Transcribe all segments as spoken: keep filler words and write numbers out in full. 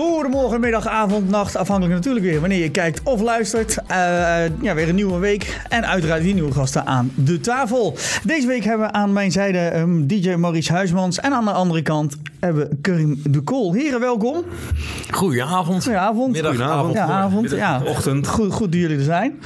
Goedemorgen, middag, avond, nacht, afhankelijk natuurlijk weer wanneer je kijkt of luistert. Uh, ja, weer een nieuwe week en uiteraard weer nieuwe gasten aan de tafel. Deze week hebben we aan mijn zijde um, D J Maurice Huismans en aan de andere kant hebben we Currie de Kool. Heren, welkom. Goedenavond. Goedenavond. Middag, Goedenavond. Ja, avond. Middag, ja. Ochtend. Goed, goed dat jullie er zijn.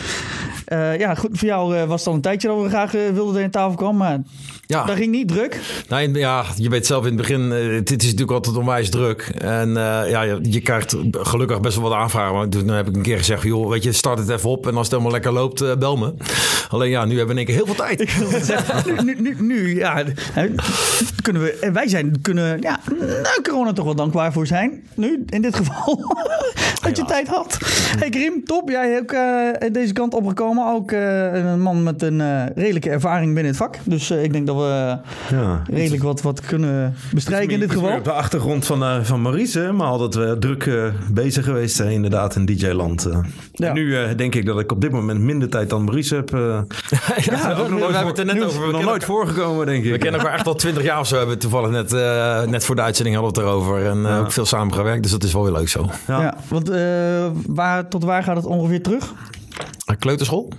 Uh, ja, goed, voor jou uh, was het al een tijdje dat we graag uh, wilden dat je aan tafel kwam, maar ja. Dat ging niet druk. Nee, ja, je weet zelf in het begin, uh, dit is natuurlijk altijd onwijs druk. En uh, ja, je, je krijgt gelukkig best wel wat aanvragen. Maar toen heb ik een keer gezegd, joh, weet je, start het even op en als het helemaal lekker loopt, uh, bel me. Alleen ja, nu hebben we in één keer heel veel tijd. Ik wil het zeggen, nu, nu, nu, ja, kunnen we, wij zijn, kunnen, ja, nou, corona toch wel dankbaar voor zijn. Nu, in dit geval, dat je ja. tijd had. Hey Krim, top, jij ook uh, deze kant opgekomen. Maar ook uh, een man met een uh, redelijke ervaring binnen het vak. Dus uh, ik denk dat we uh, ja, redelijk wat, wat kunnen bestrijken in dit geval. Op de achtergrond van, uh, van Maurice, maar altijd uh, druk uh, bezig geweest uh, inderdaad in D J-land. Uh. Ja. Nu uh, denk ik dat ik op dit moment minder tijd dan Maurice heb. Uh, ja, ja, ook we, nog we, we hebben het er net over. We nog nooit voorgekomen, denk ik. We kennen elkaar echt al twintig jaar of zo. We hebben toevallig net, uh, net voor de uitzending hadden we het erover. En uh, ja. ook veel samen gewerkt, dus dat is wel weer leuk zo. Ja, ja want uh, waar, tot waar gaat het ongeveer terug? Kleuterschool?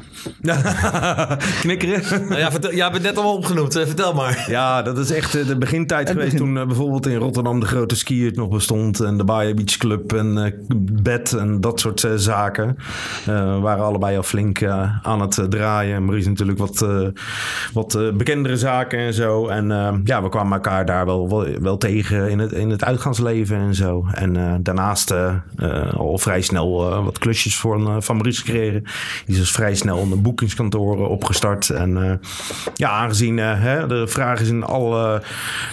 Knikkeren? Nou ja, vertel, ja, ik ben net al opgenoemd. Vertel maar. Ja, dat is echt de begintijd het geweest begin. Toen uh, bijvoorbeeld in Rotterdam de grote Ski-Hit nog bestond. En de Bayer Beach Club en uh, bed en dat soort uh, zaken. Uh, waren allebei al flink uh, aan het uh, draaien. Maurice natuurlijk wat, uh, wat uh, bekendere zaken en zo. En uh, ja, we kwamen elkaar daar wel, wel, wel tegen in het, in het uitgaansleven en zo. En uh, daarnaast uh, uh, al vrij snel uh, wat klusjes voor, uh, van Maurice gekregen. Die is dus vrij snel onder boekingskantoren opgestart. En uh, ja, aangezien uh, hè, de vraag is in alle,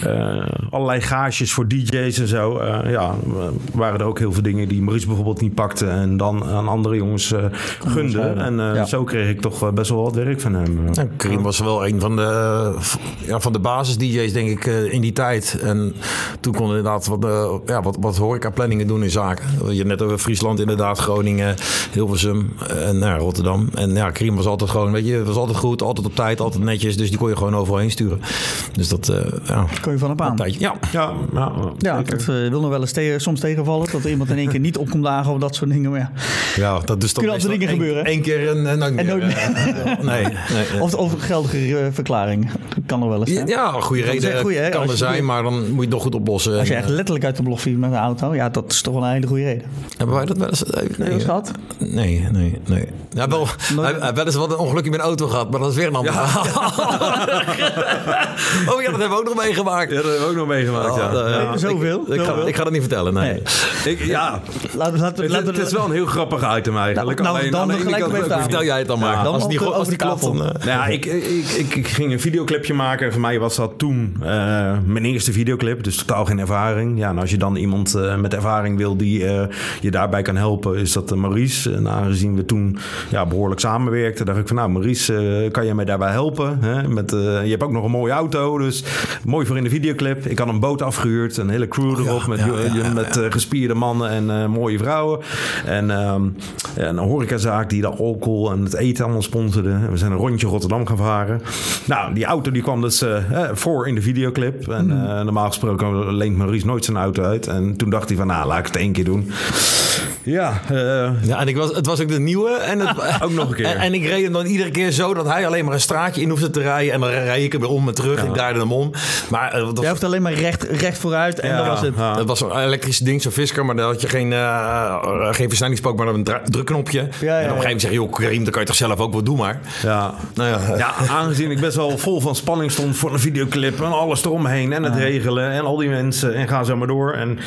uh, allerlei gages voor D J's en zo. Uh, ja, waren er ook heel veel dingen die Maurice bijvoorbeeld niet pakte. En dan aan andere jongens uh, gunde. En uh, ja. zo kreeg ik toch uh, best wel wat werk van hem. Ja, Karim was wel een van de, ja, van de basis D J's, denk ik, uh, in die tijd. En toen konden inderdaad wat, uh, ja, wat, wat horecaplanningen doen in zaken. Je had net over Friesland inderdaad, Groningen, Hilversum en uh, Rotterdam. En ja, Karim was altijd gewoon, weet je, was altijd goed, altijd op tijd, altijd netjes. Dus die kon je gewoon overal heen sturen. Dus dat, uh, ja. Kon je van op aan. Ja. Ja, ja, ja dat uh, wil nog wel eens te- soms tegenvallen, dat er iemand in één keer niet op komt dagen of dat soort dingen. Maar ja, ja dat dus kunnen altijd dingen gebeuren. Eén keer en, en nooit meer. En nooit meer. Uh, nee, nee, nee. Of, of geldige verklaring. Dat kan er wel eens zijn. Ja, ja goede reden dat goeie, kan er zijn, je, maar dan moet je het nog goed oplossen. Als je echt letterlijk uit de blok viel met een auto, ja, dat is toch wel een hele goede reden. Hebben wij dat wel eens nee, gehad? Nee, nee, nee. Ja, wel, nee. hij, hij wel eens wat een ongelukje met een auto gehad, maar dat is weer een ander verhaal. Ja. Oh ja, dat hebben we ook nog meegemaakt. Ja, dat hebben we ook nog meegemaakt, oh, ja. Dat, ja. Nee, zoveel. Ik, ik, ga, ik ga dat niet vertellen, nee. nee. Ik, ja. Laat, laat, het, laat, het is wel een heel grappig item eigenlijk. Nou, alleen, nou, dan alleen, dan gelijk vertel jij het dan maar. Ja, dan als het niet, als niet klopt, dan... Uh, nou, ja, ik, ik, ik, ik ging een videoclipje maken. Voor mij was dat toen uh, mijn eerste videoclip, dus totaal geen ervaring. Ja, en als je dan iemand uh, met ervaring wil die uh, je daarbij kan helpen, is dat uh, Maurice. En aangezien we toen... ja, behoorlijk samenwerkte. Dacht ik van, nou Maurice, uh, kan je mij daarbij helpen? Hè? Met, uh, je hebt ook nog een mooie auto, dus mooi voor in de videoclip. Ik had een boot afgehuurd, een hele crew erop, ja, met, ja, ja, ja, met uh, gespierde mannen en uh, mooie vrouwen. En um, een horecazaak die de alcohol en het eten allemaal sponsorde. We zijn een rondje Rotterdam gaan varen. Nou, die auto die kwam dus uh, voor in de videoclip. En uh, normaal gesproken leent Maurice nooit zijn auto uit. En toen dacht hij van, nou, laat ik het één keer doen. Ja, uh, ja en ik was, het was ook de nieuwe en het, ook nog een keer. En, en ik reed hem dan iedere keer zo dat hij alleen maar een straatje in hoefde te rijden. En dan rijd ik hem weer om en terug. Ja. Ik draaide hem om. Maar, uh, dat jij hoeft alleen maar recht, recht vooruit en ja, dat was het. Ja. Dat was een elektrisch ding, zo'n Fisker. Maar daar had je geen, uh, geen versnellingspook, maar een dra- drukknopje. Ja, ja, en op een gegeven moment zeg je, joh, Karim, dan kan je toch zelf ook wat doen maar. Ja. Nou, ja. ja, aangezien ik best wel vol van spanning stond voor een videoclip. En alles eromheen en het ja. regelen en al die mensen. En ga zo maar door. En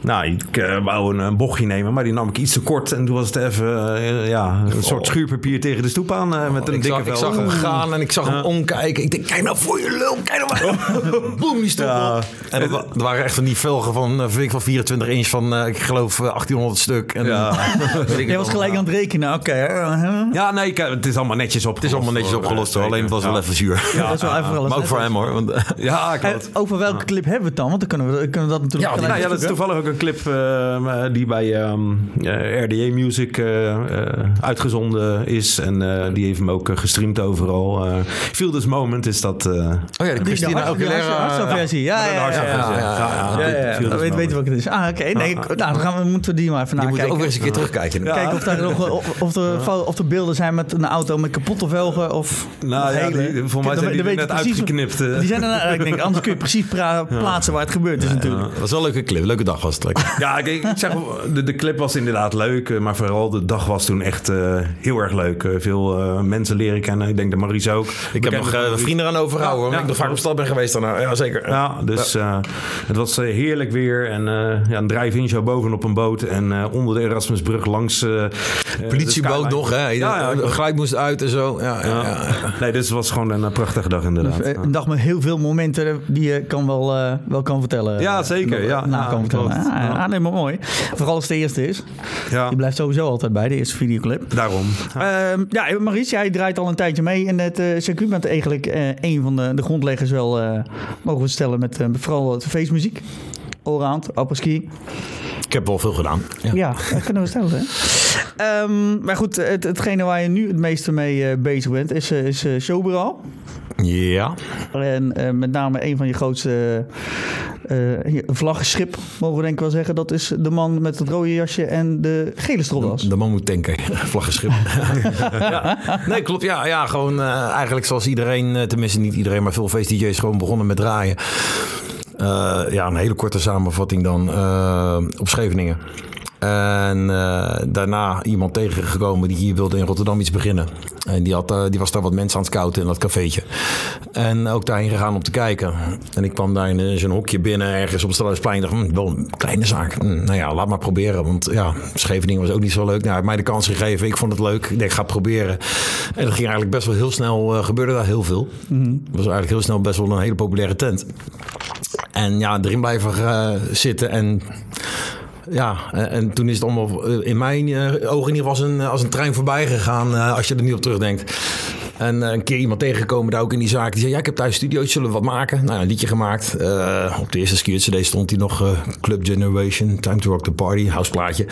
nou, ik uh, wou een, een bochtje nemen, maar die nam ik iets te kort. En toen was het even uh, ja, een soort schuurpapier tegen de stoep aan. Uh, met een ik, dikke zag, ik zag hem gaan en ik zag ja. hem omkijken. Ik denk, kijk nou voor je lul. Kijk nou maar. Boem, die stoep ja. op. En er wa- waren echt van die velgen van, vind ik, van vierentwintig inch van, uh, ik geloof, uh, achttienhonderd stuk. En, ja. Jij was gelijk aan het rekenen. Oké. Okay. Ja, nee, ik, het is allemaal netjes opgelost. Het is allemaal netjes opgelost. Hoor. Alleen het was ja. wel even zuur. Ja, ja, dat is wel even ja. Maar ook voor hem hoor. Want, ja, klopt. Over welke clip hebben we het dan? Want dan kunnen we, kunnen we dat natuurlijk... Ja, ja, dat is toevallig ook een clip die bij... uh, R D A Music uh, uh, uitgezonden is. En uh, die heeft hem ook uh, gestreamd overal. Uh, Feel This Moment is dat... Uh, oh ja, de Christina Aguilera versie. Ja, ja, ja. We weten welke het is. Ah, oké. Okay. Nee, nou, dan gaan we, moeten we die maar even nakijken. Die moet ook eens een keer terugkijken. Ja. Kijken of, daar nog, of, of, de, of de beelden zijn met een auto met kapotte velgen of... Nou ja, die, voor mij zijn die net uitgeknipt. Die zijn er, ik denk, anders kun je precies pra- plaatsen waar het gebeurd is natuurlijk. Dat was wel een leuke clip. Leuke dag was het. Ja, ik, ik zeg, de, de clip was inderdaad leuk. Maar vooral de dag was toen echt uh, heel erg leuk. Uh, veel uh, mensen leren kennen. Ik denk de Maurice ook. Ik heb nog uh, vrienden aan overgehouden. Ja, ja, ik ja, nog vaak op stad ben geweest daarna. Ja, zeker. Ja, dus ja. Uh, het was uh, heerlijk weer. En uh, ja, een drive-in show boven op een boot. En uh, onder de Erasmusbrug langs... Uh, politieboot nog, hè? Ja, ja, ja. Gelijk moest uit en zo. Ja, ja. Ja. Nee, dit was gewoon een uh, prachtige dag inderdaad. Dus, uh, een dag met heel veel momenten die je kan wel, uh, wel kan vertellen. Ja, zeker. Uh, ja. Nou, ja, ah, ja. Ah, nee, maar mooi. Vooral als het de eerste is. Ja. Die blijft sowieso altijd bij, de eerste videoclip. Daarom. Ja, uh, ja Maurice, jij draait al een tijdje mee in het uh, circuit. Bent eigenlijk uh, een van de, de grondleggers wel, uh, mogen we stellen, met uh, vooral feestmuziek. Allround, apres-ski. Ik heb wel veel gedaan. Ja, ja, dat kunnen we stellen, hè? Um, maar goed, het, hetgene waar je nu het meeste mee uh, bezig bent is, uh, is uh, showbureau. Ja. En uh, met name een van je grootste uh, uh, vlaggenschip, mogen we denk ik wel zeggen. Dat is de man met het rode jasje en de gele stropdas. De, de man moet tanken, vlaggenschip. Ja. Nee, klopt. Ja, ja gewoon uh, eigenlijk zoals iedereen, uh, tenminste niet iedereen, maar veel feest-dj's gewoon begonnen met draaien. Uh, ja, een hele korte samenvatting dan uh, op Scheveningen. En uh, daarna iemand tegengekomen die hier wilde in Rotterdam iets beginnen. En die, had, uh, die was daar wat mensen aan het scouten in dat cafeetje. En ook daarheen gegaan om te kijken. En ik kwam daar in zo'n hokje binnen ergens op het Stelhuisplein. En dacht, hm, wel een kleine zaak. Hm, nou ja, laat maar proberen. Want ja, Scheveningen was ook niet zo leuk. Nou, hij heeft mij de kans gegeven. Ik vond het leuk. Ik denk, ga proberen. En dat ging eigenlijk best wel heel snel. Uh, gebeurde daar heel veel. Mm-hmm. Het was eigenlijk heel snel best wel een hele populaire tent. En ja, erin blijven uh, zitten en... Ja, en toen is het allemaal in mijn ogen in ieder geval als een trein voorbij gegaan, als je er nu op terugdenkt. En een keer iemand tegengekomen daar ook in die zaak. Die zei, ja, ik heb thuis studio's, zullen we wat maken? Nou, een liedje gemaakt. Uh, op de eerste Ski-Hit C D stond hij nog. Uh, Club Generation, Time to Rock the Party, houseplaatje.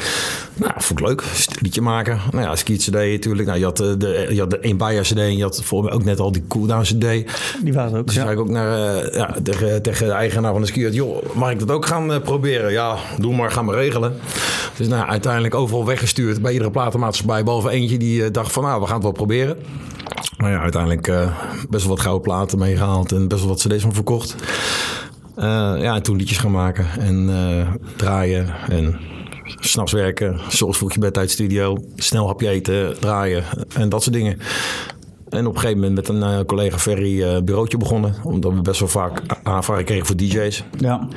Nou, vond ik leuk. Liedje maken. Nou ja, Ski-Hit C D natuurlijk. Nou, je had uh, de, je had de Eenbaja C D en je had volgens mij ook net al die Cooldown C D. Die waren ook, dus ja. Dus ik ook naar, uh, ja, tegen, tegen de eigenaar van de Ski-Hit. Joh, mag ik dat ook gaan uh, proberen? Ja, doe maar, ga maar regelen. Dus nou, uiteindelijk overal weggestuurd bij iedere platenmaatschappij. Behalve eentje die uh, dacht van, nou, we gaan het wel proberen. Maar ja, uiteindelijk uh, best wel wat gouden platen meegehaald en best wel wat cd's van verkocht. Uh, ja, en toen liedjes gaan maken en uh, draaien en s'nachts werken. Soms vroeg je bed uit de studio, snel hapje eten, draaien en dat soort dingen. En op een gegeven moment met een uh, collega Ferry uh, bureautje begonnen. Omdat we best wel vaak aanvragen kregen voor D J's. Ja.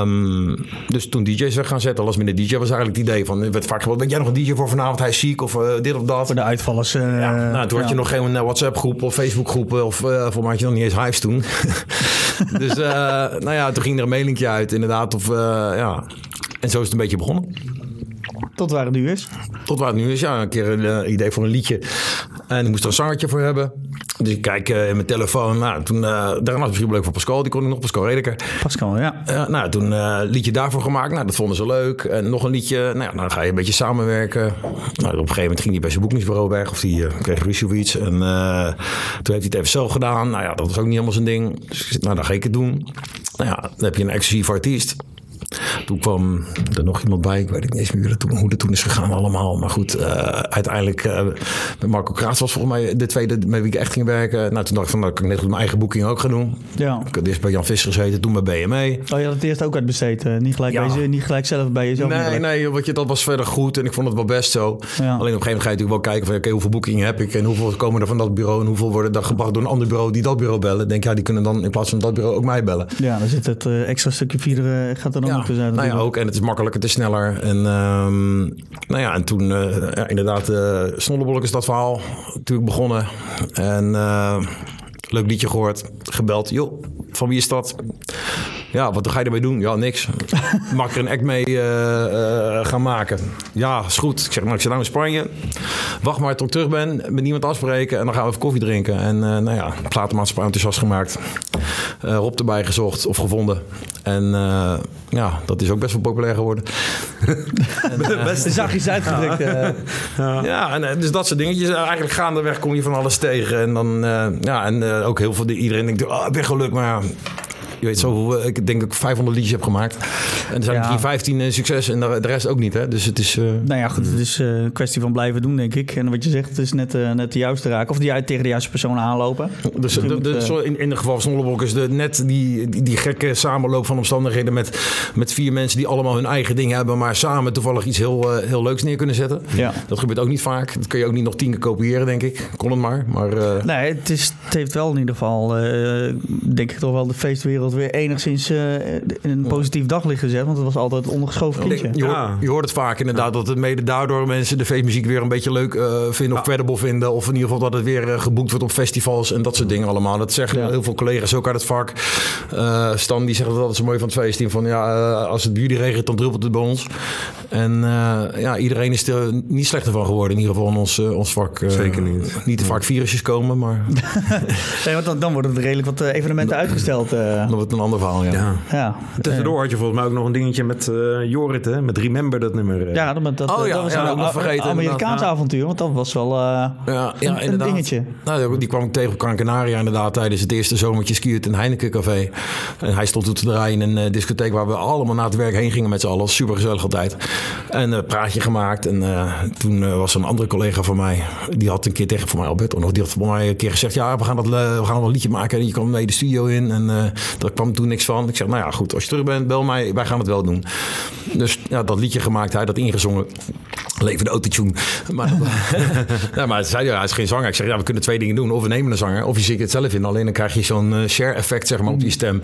Um, dus toen D J's weg gaan zetten, alles met de D J was eigenlijk het idee van, werd vaak gebeld, ben jij nog een D J voor vanavond? Hij is ziek of uh, dit of dat. Voor de uitvallers. Uh, ja. Nou, toen had je ja. nog geen uh, WhatsApp groep of Facebook groep of uh, volgens mij had je nog niet eens Hives toen. Dus uh, nou ja, toen ging er een mailingje uit inderdaad. Of, uh, ja. En zo is het een beetje begonnen. Tot waar het nu is. Tot waar het nu is, ja. Een keer een uh, idee voor een liedje. En ik moest er een zangertje voor hebben. Dus ik kijk uh, in mijn telefoon. Nou, toen, uh, daarna was het misschien leuk voor Pascal. Die kon ik nog, Pascal Redeker. Pascal, ja. Uh, nou, toen een uh, liedje daarvoor gemaakt. Nou, dat vonden ze leuk. En nog een liedje. Nou, ja, dan ga je een beetje samenwerken. Nou, op een gegeven moment ging hij bij zijn boekingsbureau weg. Of die uh, kreeg ruzie of iets. En uh, toen heeft hij het even zelf gedaan. Nou ja, dat was ook niet helemaal zijn ding. Dus nou, dan ga ik het doen. Nou ja, dan heb je een exclusief artiest. Toen kwam er nog iemand bij. Ik weet niet eens meer hoe dat toen is gegaan allemaal. Maar goed, uh, uiteindelijk... Uh, Marco Kraats was volgens mij de tweede met wie ik echt ging werken. Nou, toen dacht ik van, nou, kan ik net goed mijn eigen boeking ook gaan doen. Ja. Ik had eerst bij Jan Visser gezeten, toen bij B M E. Oh, je had het eerst ook uitbesteed. Uh, niet, gelijk ja. bij je, niet gelijk zelf bij jezelf. Nee, nee, want je, dat was verder goed. En ik vond het wel best zo. Ja. Alleen op een gegeven moment ga je natuurlijk wel kijken van, oké, okay, hoeveel boekingen heb ik? En hoeveel komen er van dat bureau? En hoeveel worden er gebracht door een ander bureau die dat bureau bellen? Denk ja, die kunnen dan in plaats van dat bureau ook mij bellen. Ja, dan zit het uh, extra stukje vier, gaat er nog. Ja. Ja, nou ja, ook. En het is makkelijker, het is sneller. En, um, nou ja, en toen uh, ja, inderdaad, uh, Snollebollekes dat verhaal natuurlijk begonnen. En uh, leuk liedje gehoord, gebeld. Joh, van wie is dat? Ja, wat ga je ermee doen? Ja, niks. Mag ik er een act mee uh, uh, gaan maken? Ja, is goed. Ik zeg, nou, ik zit nou in Spanje. Wacht maar tot ik terug ben. Met niemand afspreken. En dan gaan we even koffie drinken. En uh, nou ja, platenmaatschappij enthousiast gemaakt. Uh, Rob erbij gezocht of gevonden. En uh, ja, dat is ook best wel populair geworden. en, uh, best zachtjes uitgedrukt. Uh. Ja, ja en, dus dat soort dingetjes. Eigenlijk gaandeweg kom je van alles tegen. En dan, uh, ja, en uh, ook heel veel, iedereen denkt, oh, ik ben gelukkig, maar... Je weet zo, ik denk dat ik vijfhonderd liedjes heb gemaakt. En er zijn ja. misschien vijftien succes en de rest ook niet. Hè? Dus het is... Uh... Nou ja, goed. Het is uh, een kwestie van blijven doen, denk ik. En wat je zegt, het is net, uh, net de juiste raken. Of die, tegen de juiste persoon aanlopen. Dus, dus de, moet, de, uh... in, in de geval van Snollebollekes, de, net die, die, die gekke samenloop van omstandigheden... Met, met vier mensen die allemaal hun eigen ding hebben... maar samen toevallig iets heel, uh, heel leuks neer kunnen zetten. Ja. Dat gebeurt ook niet vaak. Dat kun je ook niet nog tien keer kopiëren, denk ik. Kon het maar. maar uh... Nee, het, is, het heeft wel in ieder geval, uh, denk ik toch wel, de feestwereld... weer enigszins uh, in een positief daglicht gezet, want het was altijd een ondergeschoven kindje. Je, hoor, je hoort het vaak inderdaad, dat het mede daardoor mensen de feestmuziek weer een beetje leuk uh, vinden of credible vinden, of in ieder geval dat het weer uh, geboekt wordt op festivals en dat soort dingen allemaal. Dat zeggen ja. heel veel collega's ook uit het vak. Uh, Stan, die zegt dat altijd zo mooi van het feestteam, van ja, uh, als het bij jullie regent, dan druppelt het bij ons. En uh, ja, iedereen is er niet slechter van geworden, in ieder geval in ons, uh, ons vak. Uh, Zeker niet. Niet te vaak virusjes komen, maar... nee, want dan, dan worden er redelijk wat evenementen uitgesteld. Uh. Dat wordt een ander verhaal, ja. ja. ja. Tussendoor had je volgens mij ook nog een dingetje met uh, Jorrit, hè? Met Remember, dat nummer. Uh. Ja, dat, dat, oh, ja, dat was ja, een ja, vergeten, Amerikaans ja. avontuur, want dat was wel uh, ja, ja, een, een dingetje. Nou, die kwam ik tegen op Gran Canaria inderdaad tijdens het eerste zomertje Ski-Hit in Heineken Café. En hij stond toen te draaien in een uh, discotheek waar we allemaal naar het werk heen gingen met z'n allen. Supergezellig altijd. En een uh, praatje gemaakt. En uh, toen uh, was er een andere collega van mij, die had een keer tegen van mij, Albert, of nog, die had voor mij een keer gezegd, ja, we gaan dat, uh, we gaan een liedje maken. En je kwam mee de studio in en... Uh, Daar kwam toen niks van. Ik zeg, nou ja, goed, als je terug bent, bel mij. Wij gaan het wel doen. Dus ja, dat liedje gemaakt, hij had dat ingezongen. Leven de autotune. Maar, ja, maar zei, ja, hij is geen zanger. Ik zeg, ja, we kunnen twee dingen doen. Of we nemen een zanger, of je zit het zelf in. Alleen dan krijg je zo'n uh, share effect, zeg maar, op je stem.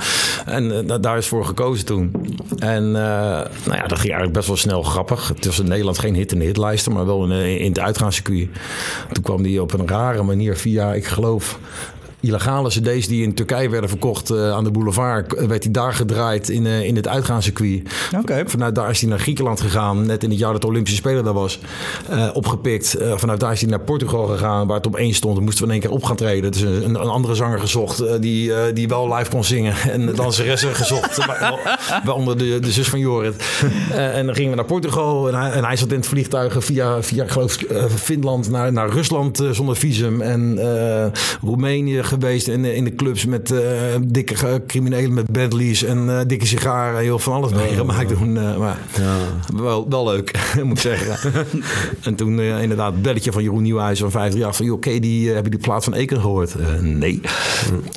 En uh, daar is voor gekozen toen. En uh, nou ja, dat ging eigenlijk best wel snel grappig. Het was in Nederland geen hit in de hitlijsten, maar wel in, uh, in het uitgaanscircuit. Toen kwam die op een rare manier via, ik geloof... illegale cd's die in Turkije werden verkocht uh, aan de boulevard, werd hij daar gedraaid in, uh, in het uitgaanscircuit. Okay. Vanuit daar is hij naar Griekenland gegaan, net in het jaar dat de Olympische Spelen daar was, uh, opgepikt. Uh, vanuit daar is hij naar Portugal gegaan, waar het op één stond. En moesten we in één keer op gaan treden. Dus een, een andere zanger gezocht uh, die, uh, die wel live kon zingen. En de danseressen gezocht, waaronder de, de zus van Jorrit. Uh, en dan gingen we naar Portugal en hij, en hij zat in het vliegtuig via, via geloof ik, uh, Finland naar, naar Rusland uh, zonder visum en uh, Roemenië geweest in, in de clubs met uh, dikke uh, criminelen met Bentleys en uh, dikke sigaren, heel van alles meegemaakt ja, doen. Uh, maar ja. wel, wel leuk, moet ik zeggen. En toen uh, inderdaad het belletje van Jeroen Nieuwhuis van vijf drie acht van, joh, oké, die uh, heb je die plaat van Eken gehoord? Uh, nee.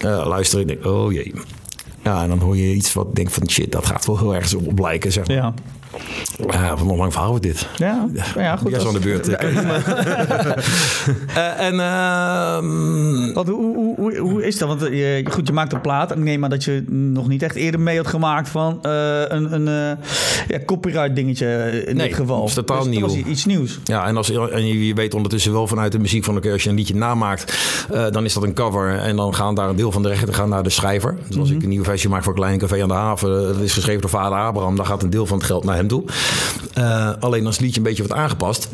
Uh, luister, ik denk, oh jee. Ja, en dan hoor je iets wat denkt van, shit, dat gaat wel heel erg op lijken, zeg maar. Ja. Ja, van lang verhaal wordt dit. Ja, ja goed. Jij is aan de beurt. Ja, uh, en, uh, Wat, hoe, hoe, hoe is dat? Want je, goed, je maakt een plaat. Ik neem maar dat je nog niet echt eerder mee had gemaakt van uh, een, een uh, ja, copyright dingetje in nee, dit geval. Nee, totaal dus, nieuw. Dat was iets nieuws. Ja, en, als, en je weet ondertussen wel vanuit de muziek van oké, als je een liedje namaakt, uh, dan is dat een cover. En dan gaan daar een deel van de rechten gaan naar de schrijver. Dus als mm-hmm. ik een nieuw versie maak voor Klein Café aan de Haven, dat is geschreven door vader Abraham, dan gaat een deel van het geld naar hem toe. Uh, alleen als het liedje een beetje wordt aangepast,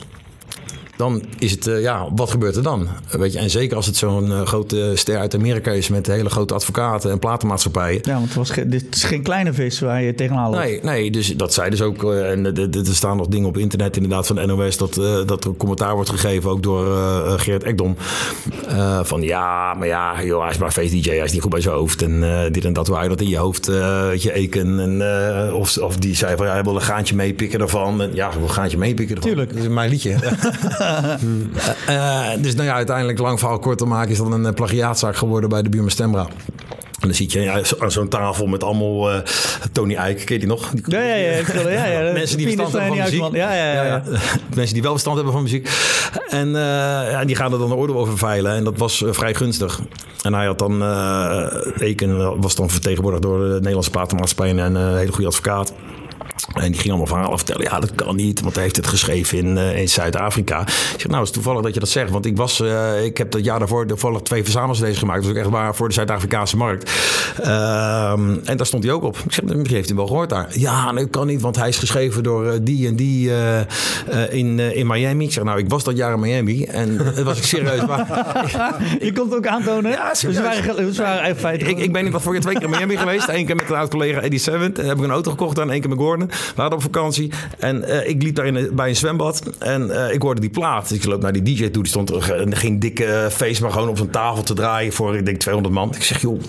dan is het, uh, ja, wat gebeurt er dan? Weet je, en zeker als het zo'n uh, grote ster uit Amerika is met hele grote advocaten en platenmaatschappijen. Ja, want het was ge- dit is geen kleine vis waar je tegenaan loopt. Nee, nee, dus dat zei dus ook, uh, en er d- d- d- staan nog dingen op internet inderdaad van de N O S, dat, uh, dat er een commentaar wordt gegeven, ook door uh, Gerrit Ekdom. Uh, van ja, maar ja, joh, hij is maar feest-dj, hij is niet goed bij zijn hoofd. En uh, dit en dat, waar je dat in je hoofd, uh, weet je, Eken. En, uh, of, of die zei van, ja, hij wil een gaantje meepikken daarvan. En, ja, ik wil een gaantje meepikken daarvan. Tuurlijk. Dat is mijn liedje. Hmm. Uh, uh, dus nou ja, uiteindelijk, lang verhaal kort te maken, is dat een plagiaatzaak geworden bij de buurman Stemra. En dan zit je aan ja, zo'n tafel met allemaal uh, Tony Eijk, ken je die nog? Die, ja, ja, ja, ja, ja, ja. Mensen die verstand hebben van muziek. Ja, ja, ja, ja. Mensen die wel verstand hebben van muziek. En uh, ja, die gaan er dan de oordeel over veilen. En dat was uh, vrij gunstig. En hij had dan, uh, Eken was dan vertegenwoordigd door de Nederlandse platenmaatschappij en een hele goede advocaat. En die ging allemaal verhalen vertellen. Ja, dat kan niet, want hij heeft het geschreven in, uh, in Zuid-Afrika. Ik zeg, nou, het is toevallig dat je dat zegt. Want ik was, uh, ik heb dat jaar daarvoor toevallig twee verzamelcd's gemaakt. Dat is ook echt waar voor de Zuid-Afrikaanse markt. Uh, en daar stond hij ook op. Ik zeg, misschien heeft hij wel gehoord daar. Ja, dat kan niet, want hij is geschreven door uh, die en die uh, uh, in, uh, in Miami. Ik zeg, nou, ik was dat jaar in Miami. En dat was ik serieus. Maar, je kon het ook aantonen. Ja, het is eigenlijk feiten. Ik, ik ben wat voor je twee keer in Miami geweest. Eén keer met een oud collega Eddie Seventh. Daar heb ik een auto gekocht aan. Eén keer met Gordon. We hadden op vakantie en uh, ik liep daar in, bij een zwembad en uh, ik hoorde die plaat. Ik loop naar die D J toe, die stond er geen dikke feest, maar gewoon op zijn tafel te draaien voor, ik denk, tweehonderd man. Ik zeg, joh,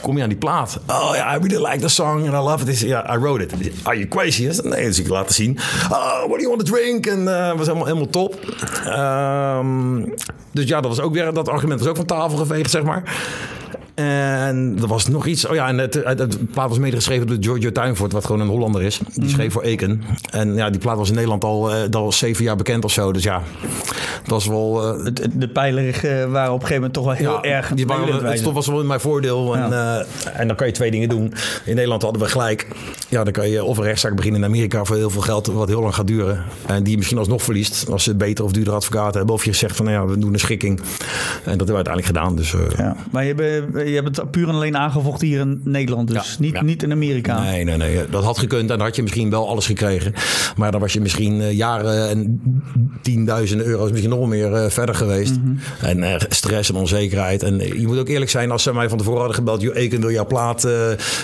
kom je aan die plaat? Oh ja, yeah, I really like the song and I love it. Ja, yeah, I wrote it. Are you crazy? Nee, dus ik laat het zien. Oh, what do you want to drink? En uh, was helemaal, helemaal top. Um, dus ja, dat was ook weer, dat argument was ook van tafel geveegd, zeg maar. En er was nog iets. Oh ja, en het, het, het plaat was medegeschreven door Giorgio Tuinvoort, wat gewoon een Hollander is. Die mm. schreef voor Eken. En ja, die plaat was in Nederland al, uh, al zeven jaar bekend of zo. Dus ja, het was wel... Uh, de, de pijlen uh, waren op een gegeven moment toch wel heel ja, erg... Die waren, het stond, was wel in mijn voordeel. En, ja. uh, en dan kan je twee dingen doen. In Nederland hadden we gelijk. Ja, dan kan je of een rechtszaak beginnen in Amerika voor heel veel geld, wat heel lang gaat duren. En die je misschien alsnog verliest, als ze beter of duurder advocaten hebben. Of je zegt van, nou ja, we doen een schikking. En dat hebben we uiteindelijk gedaan. Dus, uh, ja. Maar je bent... Je hebt het puur en alleen aangevochten hier in Nederland, dus ja, niet, ja. niet in Amerika. Nee, nee, nee. Dat had gekund en dan had je misschien wel alles gekregen. Maar dan was je misschien jaren en tienduizenden euro's, misschien nog meer verder geweest. Mm-hmm. En uh, stress en onzekerheid. En je moet ook eerlijk zijn, als ze mij van tevoren hadden gebeld, Eken wil jouw plaat uh,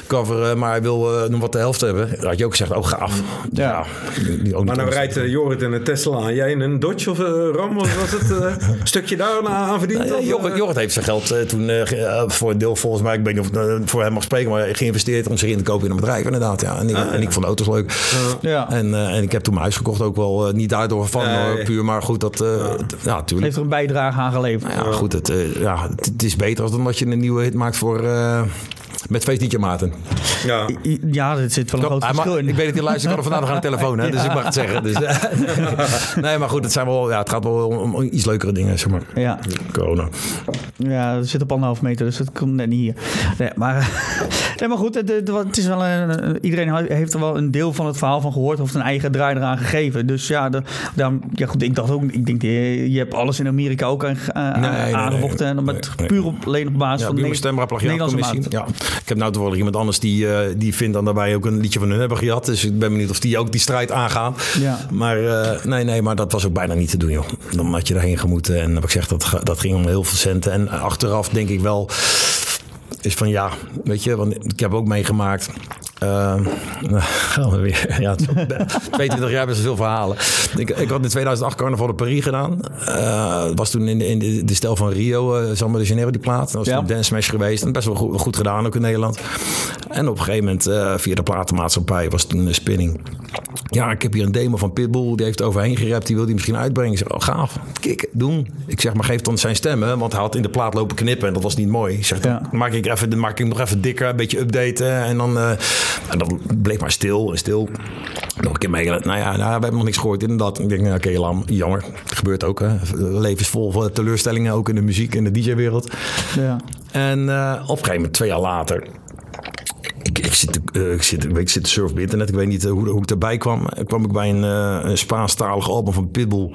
coveren, maar hij wil uh, noem wat de helft hebben. Dan had je ook gezegd, oh gaaf. Ja. Ja, maar nou rijdt uh, Jorrit in een Tesla aan. Jij in een Dodge of uh, Ram, was het uh, een stukje daar aan verdiend? Nou, ja, Jorrit, Jorrit heeft zijn geld uh, toen uh, voor een deel volgens mij, ik weet niet of ik uh, voor hem mag spreken, maar geïnvesteerd om zich in te kopen in een bedrijf inderdaad. Ja. En, ik, ah, ja. en ik vond de auto's leuk. Uh, ja. en, uh, en ik heb toen mijn huis gekocht ook wel, uh, niet daardoor van nee. uh, puur, maar goed, dat uh, ja, natuurlijk. Heeft er een bijdrage aan geleverd. Ja, ja. goed, het, uh, ja, het, het is beter dan dat je een nieuwe hit maakt voor... Uh, Met feest D J Maarten. Ja, ja, er zit wel een Kom, groot verschil in. Ik weet dat hij luistert, ik had er vandaag aan de telefoon, hè, ja. dus ik mag het zeggen. Dus, nee, maar goed, het, zijn wel, ja, het gaat wel om, om iets leukere dingen, zeg maar. Ja. Corona. Ja, het zit op anderhalf meter, dus dat komt net niet hier. Nee, maar, nee, maar goed, het, het is wel een, iedereen heeft er wel een deel van het verhaal van gehoord, of een eigen draai eraan gegeven. Dus ja, de, daar, ja goed, ik dacht ook, ik denk, je, je hebt alles in Amerika ook aan, aan, nee, nee, aangevochten. En nee, nee, puur op, alleen op basis ja, van de Nederlandse ja. Ik heb nou toevallig iemand anders die, uh, die vindt dan daarbij ook een liedje van hun hebben gejat. Dus ik ben benieuwd of die ook die strijd aangaan. Ja. Maar uh, nee, nee, maar dat was ook bijna niet te doen, joh. Dan had je daarheen gemoeten. En heb ik gezegd, dat, dat ging om heel veel centen. En achteraf denk ik wel, is van ja, weet je, want ik heb ook meegemaakt. Uh, nou, gaan we weer. Ja, tweeëntwintig jaar best veel verhalen. Ik, ik had in tweeduizend acht carnaval in Parijs gedaan. Uh, was toen in, in de, de stijl van Rio, uh, Samba de Janeiro, die plaat. Dat was ja. een dance smash geweest. En best wel goed, goed gedaan, ook in Nederland. En op een gegeven moment, uh, via de platenmaatschappij, was toen een spinning. Ja, ik heb hier een demo van Pitbull. Die heeft overheen gerapt. Die wil die misschien uitbrengen. Ik zeg, oh gaaf. Kik, doen. Ik zeg, maar geef dan zijn stemmen. Want hij had in de plaat lopen knippen. En dat was niet mooi. Ik zeg, dan ja. maak, ik even, dan maak ik hem nog even dikker. Een beetje updaten. En dan... Uh, En dat bleef maar stil en stil. Nog een keer meegeleid. Nou ja, nou, we hebben nog niks gehoord inderdaad. Ik denk, nou, oké, okay, jammer. Het gebeurt ook, hè. Het leven is vol van teleurstellingen. Ook in de muziek en de D J-wereld. Ja. En uh, op een gegeven moment, twee jaar later... Ik, ik, zit, uh, ik, zit, ik zit te surfen op internet. Ik weet niet hoe, hoe ik erbij kwam. Dan kwam ik bij een, uh, een Spaanstalige album van Pitbull...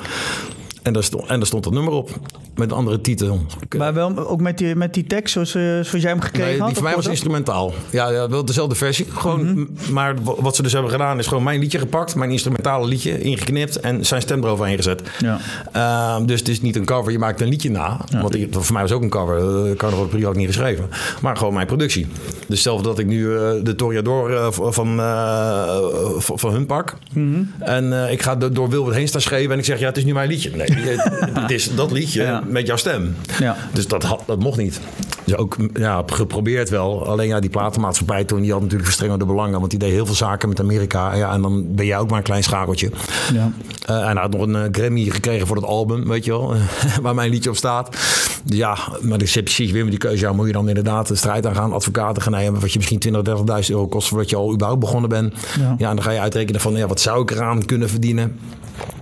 En daar, stond, en daar stond dat nummer op. Met een andere titel. Maar wel ook met die, met die tekst zoals, uh, zoals jij hem gekregen nee, had? Die voor mij was dat? Instrumentaal. Ja, ja, wel dezelfde versie. Gewoon, mm-hmm. m- maar w- wat ze dus hebben gedaan is gewoon mijn liedje gepakt. Mijn instrumentale liedje ingeknipt. En zijn stem eroverheen gezet. Ja. Uh, dus het is niet een cover. Je maakt een liedje na. Ja. Want ik, voor mij was ook een cover. Ik had er ook niet geschreven. Maar gewoon mijn productie. Dus zelfs dat ik nu uh, de Toreador uh, van, uh, van, van hun pak. Mm-hmm. En uh, ik ga d- door Wilbert heen staan schreven. En ik zeg, ja, het is nu mijn liedje. Nee. Het is dat liedje ja. met jouw stem. Ja. Dus dat, had, dat mocht niet. Dus ook ja, geprobeerd wel. Alleen ja, die platenmaatschappij toen, die had natuurlijk verstrengelde belangen. Want die deed heel veel zaken met Amerika. Ja, en dan ben jij ook maar een klein schakeltje. Ja. Uh, en hij had nog een uh, Grammy gekregen voor dat album, weet je wel. Waar mijn liedje op staat. Ja, maar ik zit precies weer met die keuze. Ja, moet je dan inderdaad de strijd aan gaan, advocaten gaan nemen. Wat je misschien twintigduizend, dertigduizend euro kost voordat je al überhaupt begonnen bent. Ja, ja en dan ga je uitrekenen van, ja, wat zou ik eraan kunnen verdienen?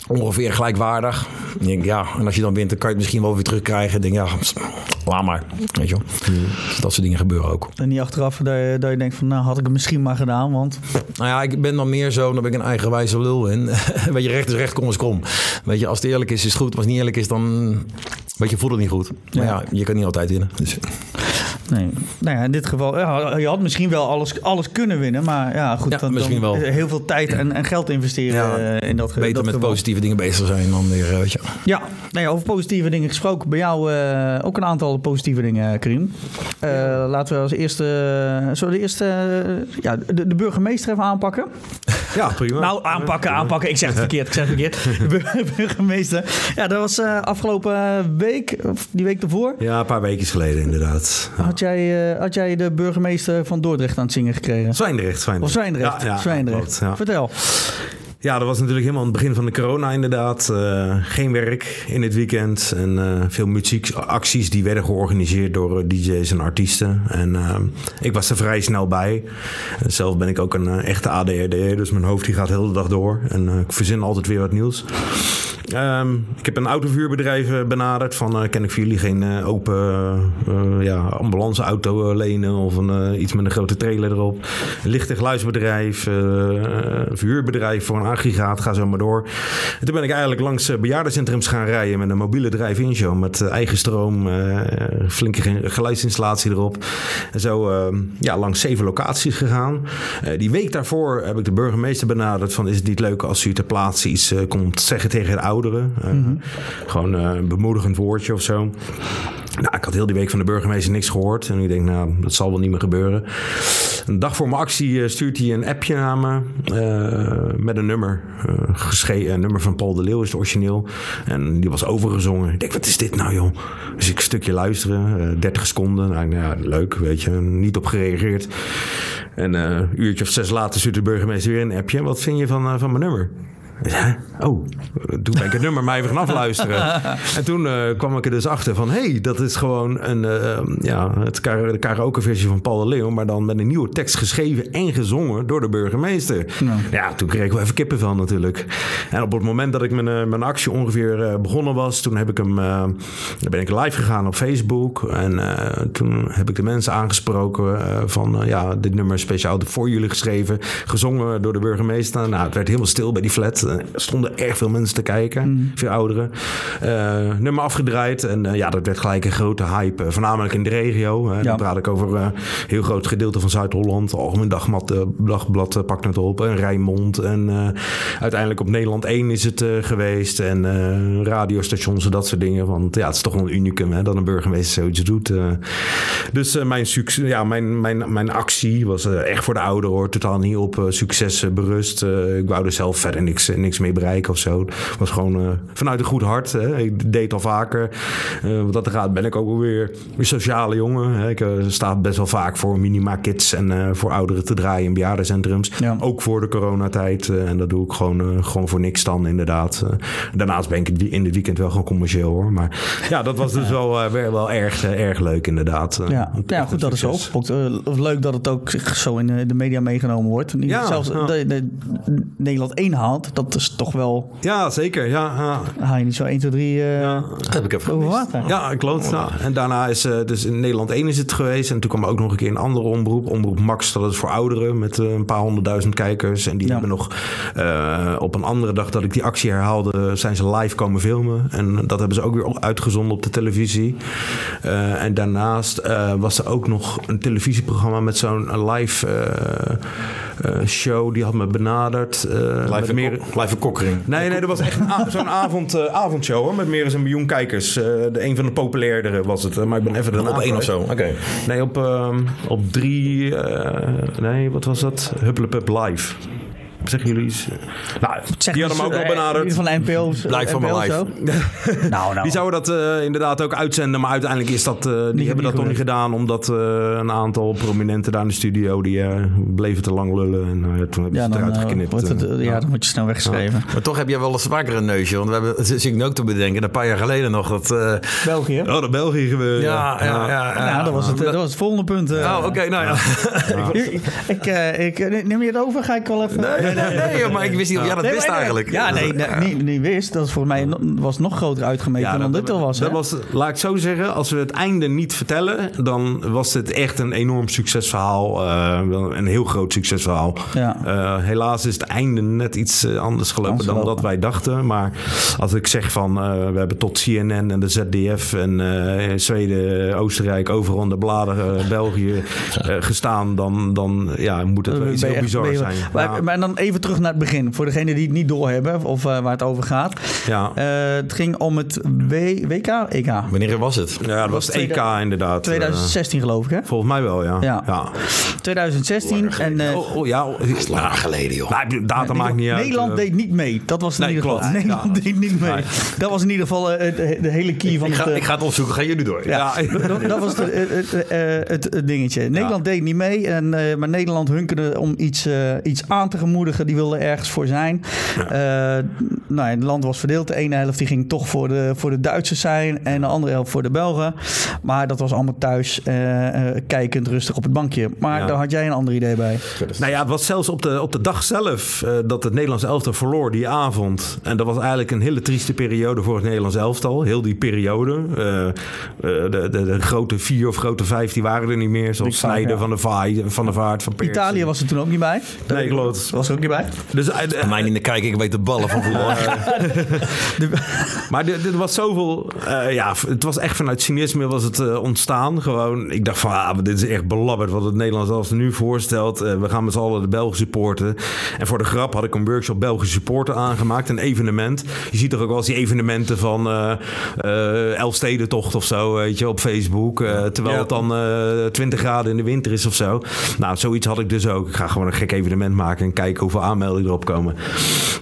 ongeveer gelijkwaardig. Ik denk, ja, en als je dan wint, dan kan je het misschien wel weer terugkrijgen. Ik denk, ja, laat maar. Weet je wel. Dat soort dingen gebeuren ook. En niet achteraf dat je, dat je denkt van, nou, had ik het misschien maar gedaan, want... Nou ja, ik ben dan meer zo, dan ben ik een eigenwijze lul in. Weet je, recht is recht, kom is kom. Weet je, als het eerlijk is, is goed. Als het niet eerlijk is, dan... Weet je, voelt het niet goed. Maar ja, je kan niet altijd winnen. Dus... Nee. Nou ja, in dit geval, ja, je had misschien wel alles, alles kunnen winnen, maar ja, goed, ja, dan, misschien dan wel. Heel veel tijd en, en geld investeren ja, in dat, beter dat met geval. Positieve dingen bezig zijn dan weer, weet je. Ja, nou ja, over positieve dingen gesproken, bij jou uh, ook een aantal positieve dingen, Karim. Uh, ja. Laten we als eerste, uh, zo de eerste, uh, ja, de, de burgemeester even aanpakken. Ja, prima. Nou, aanpakken, aanpakken. Ik zeg het verkeerd, ik zeg het verkeerd. De bur- burgemeester. Ja, dat was uh, afgelopen week, of die week ervoor. Ja, een paar weken geleden inderdaad. Ja. Had jij, uh, had jij de burgemeester van Dordrecht aan het zingen gekregen? Zwijndrecht, Zwijndrecht. Of Zwijndrecht, ja, ja, Zwijndrecht. Ja. Vertel. Ja, dat was natuurlijk helemaal aan het begin van de corona inderdaad. Uh, geen werk in het weekend. En uh, veel muziekacties die werden georganiseerd door uh, D J's en artiesten. En uh, ik was er vrij snel bij. En zelf ben ik ook een uh, echte A D H D'er, dus mijn hoofd die gaat heel de dag door. En uh, ik verzin altijd weer wat nieuws. Um, ik heb een autoverhuurbedrijf uh, benaderd van uh, kan ik voor jullie geen uh, open uh, ja, ambulanceauto uh, lenen of een, uh, iets met een grote trailer erop. Een licht- en geluidsbedrijf, uh, een verhuurbedrijf voor een aggregaat, ga zo maar door. En toen ben ik eigenlijk langs uh, bejaardencentrums gaan rijden met een mobiele drive-in show met uh, eigen stroom, uh, flinke geluidsinstallatie erop. En zo uh, ja, langs zeven locaties gegaan. Uh, die week daarvoor heb ik de burgemeester benaderd van is het niet leuk als u ter plaatse iets uh, komt zeggen tegen de auto. Uh, mm-hmm. Gewoon uh, een bemoedigend woordje of zo. Nou, ik had heel die week van de burgemeester niks gehoord. En ik denk, nou, dat zal wel niet meer gebeuren. Een dag voor mijn actie stuurt hij een appje naar me. Uh, met een nummer. Uh, geschreven, een nummer van Paul de Leeuw is het origineel. En die was overgezongen. Ik denk, wat is dit nou, joh? Dus ik een stukje luisteren. Uh, dertig seconden. Nou, nou ja, leuk, weet je. Niet op gereageerd. En uh, een uurtje of zes later stuurt de burgemeester weer een appje. Wat vind je van, uh, van mijn nummer? Ja, oh, toen ben ik het nummer maar even gaan afluisteren. En toen uh, kwam ik er dus achter van... hé, hey, dat is gewoon een, uh, ja, het kar- de karaoke-versie van Paul de Leeuw... maar dan met een nieuwe tekst geschreven en gezongen door de burgemeester. Ja, ja, toen kreeg ik wel even kippenvel natuurlijk. En op het moment dat ik mijn, uh, mijn actie ongeveer uh, begonnen was... toen heb ik hem, uh, ben ik live gegaan op Facebook. En uh, toen heb ik de mensen aangesproken uh, van... Uh, ja, dit nummer is speciaal voor jullie geschreven. Gezongen door de burgemeester. Nou, het werd helemaal stil bij die flat... Er stonden erg veel mensen te kijken. Mm. Veel ouderen. Uh, nummer afgedraaid. En uh, ja, dat werd gelijk een grote hype. Uh, voornamelijk in de regio. Uh, ja. Dan praat ik over een uh, heel groot gedeelte van Zuid-Holland. Algemeen Dagblad, uh, Dagblad uh, pakt het op. En Rijnmond. En uh, uiteindelijk op Nederland één is het uh, geweest. En uh, radiostations en dat soort dingen. Want ja, het is toch wel een unicum hè, dat een burgemeester zoiets doet. Uh, dus uh, mijn, succes, ja, mijn, mijn, mijn actie was uh, echt voor de ouderen hoor. Totaal niet op uh, succes uh, berust. Uh, ik wou er zelf verder niks niks mee bereiken of zo. Het was gewoon uh, vanuit een goed hart. Hè. Ik deed al vaker. Uh, wat dat gaat ben ik ook weer een sociale jongen. Hè. Ik uh, sta best wel vaak voor minima kids en uh, voor ouderen te draaien in bejaardencentrums. Ja. Ook voor de coronatijd. Uh, en dat doe ik gewoon, uh, gewoon voor niks dan inderdaad. Uh, daarnaast ben ik in het weekend wel gewoon commercieel hoor. Maar ja, dat was dus ja. wel, uh, wel erg, uh, erg leuk inderdaad. Uh, ja. ja, goed dat is ook. Leuk dat het ook zo in de media meegenomen wordt. Ja, zelfs ja. De, de Nederland één haalt. Dat is toch wel... Ja, zeker. Ja, ja. Haal je niet zo één, twee, drie... Uh, ja, dat heb ik even gemist. Ja, klopt. Ja. En daarna is... Uh, dus in Nederland één is het geweest. En toen kwam ook nog een keer een andere omroep. Omroep Max, dat is voor ouderen. Met uh, een paar honderdduizend kijkers. En die ja. hebben nog... Uh, op een andere dag dat ik die actie herhaalde... zijn ze live komen filmen. En dat hebben ze ook weer uitgezonden op de televisie. Uh, en daarnaast uh, was er ook nog een televisieprogramma... met zo'n live uh, uh, show. Die had me benaderd. Uh, live meer kop. Live een kokkering. Nee, nee, dat was echt a- zo'n avond, uh, avondshow hoor, met meer dan een miljoen kijkers. Uh, de, een van de populairdere was het, uh, maar ik ben even... Dan op één of zo, oké. Okay. Nee, op, uh, op drie... Uh, nee, wat was dat? Hupplepup Live. Zeggen jullie iets? Nou, zeg die hadden hem ook al benaderd. Van de N P O. Blijf van mijn live. nou, nou. Die zouden dat uh, inderdaad ook uitzenden. Maar uiteindelijk is dat... Uh, die niet, hebben niet dat toch niet gedaan. Omdat uh, een aantal prominenten daar in de studio... die uh, bleven te lang lullen. En uh, toen hebben ja, ze het eruit uh, geknipt. Het, uh, ja, ja, dan word je snel weggeschreven. Ja. Maar toch heb jij wel eens vaker een neusje. Want we hebben... Dat zit ik nu ook te bedenken. Een paar jaar geleden nog dat... Uh, België? Oh, dat België gebeurde. Ja, ja, ja. ja, ja, ja. Dat, was het, dat was het volgende punt. Uh, oh, oké. Okay, nou ja. ja. ja. ik, ik, uh, ik, neem je het over? Ga ik wel even... Nee, nee, nee, nee, maar ik wist niet of jij dat nee, wist nee, eigenlijk. Ja, nee, nee, ja. Niet, niet wist. Dat voor mij was nog groter uitgemeten ja, dan dat, dit al was. Dat was, laat ik zo zeggen, als we het einde niet vertellen, dan was dit echt een enorm succesverhaal. Uh, een heel groot succesverhaal. Ja. Uh, helaas is het einde net iets anders gelopen anders dan gelopen. dat wij dachten. Maar als ik zeg van, uh, we hebben tot C N N en de Z D F en uh, Zweden, Oostenrijk, overal in de bladen, uh, België uh, gestaan, dan, dan ja, moet het wel iets heel bizar echt, zijn. Maar, ja. maar dan even terug naar het begin. Voor degene die het niet doorhebben of uh, waar het over gaat. Ja. Uh, het ging om het W K? E K. Wanneer was het? Ja, dat was het E K inderdaad. twintig zestien geloof ik, hè? Volgens mij wel, ja. ja. ja. twintig zestien. En, uh, oh, oh, ja, dat is langer geleden, joh. Nou, data nee, maakt niet uit. Nederland deed niet mee. Dat was in nee, ieder geval. Nederland ja, deed niet mee. Nee. Dat was in ieder geval uh, de, de hele key van ik ga, het... Uh, ik ga het opzoeken. Gaan jullie door? Ja. ja. Dat, dat was de, uh, uh, het dingetje. Nederland ja. deed niet mee. En, uh, maar Nederland hunkerde om iets, uh, iets aan te gemoedigen. Die wilde ergens voor zijn. Ja. Uh, nou, het land was verdeeld. De ene helft die ging toch voor de, voor de Duitsers zijn. En de andere helft voor de Belgen. Maar dat was allemaal thuis. Uh, uh, kijkend rustig op het bankje. Maar ja. daar had jij een ander idee bij. Nou ja, het was zelfs op de, op de dag zelf uh, dat het Nederlands elftal verloor die avond. En dat was eigenlijk een hele trieste periode voor het Nederlands elftal. Heel die periode. Uh, uh, de, de, de grote vier of grote vijf, die waren er niet meer. Zoals Snijder, ja. Van de Vaai, Van de Vaart, Van Persie. Italië was er toen ook niet bij. Nee, klopt. Was er ook niet bij. Dus, uh, uh, mij in de kijk, ik weet de ballen van voetbal. Maar dit was zoveel... Uh, ja, het was echt vanuit cynisme was het uh, ontstaan. Gewoon, ik dacht van, ah, dit is echt belabberd wat het Nederlands elftal nu voorstelt. Uh, we gaan met z'n allen de Belgen supporten. En voor de grap had ik een workshop Belgische supporter aangemaakt. Een evenement. Je ziet toch ook wel eens die evenementen van uh, uh, Elfstedentocht of zo, weet je, op Facebook. Uh, terwijl ja. het dan uh, twintig graden in de winter is of zo. Nou, zoiets had ik dus ook. Ik ga gewoon een gek evenement maken en kijken hoeveel aanmeldingen erop komen.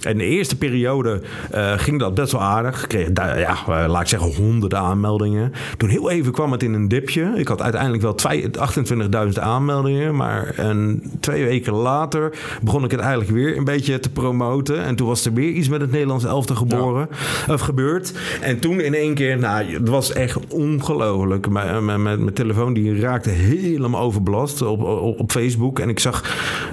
En de eerste periode uh, ging dat best wel aardig. Ik kreeg, ja, uh, laat ik zeggen, honderden aanmeldingen. Toen heel even kwam het in een dipje. Ik had uiteindelijk wel achtentwintigduizend aanmeldingen. Maar een, twee weken later begon ik het eigenlijk weer een beetje te promoten. En toen was er weer iets met het Nederlands elftal geboren, ja. of gebeurd. En toen in één keer, nou, het was echt ongelooflijk. Mijn, mijn, mijn telefoon die raakte helemaal overbelast op, op, op Facebook. En ik zag,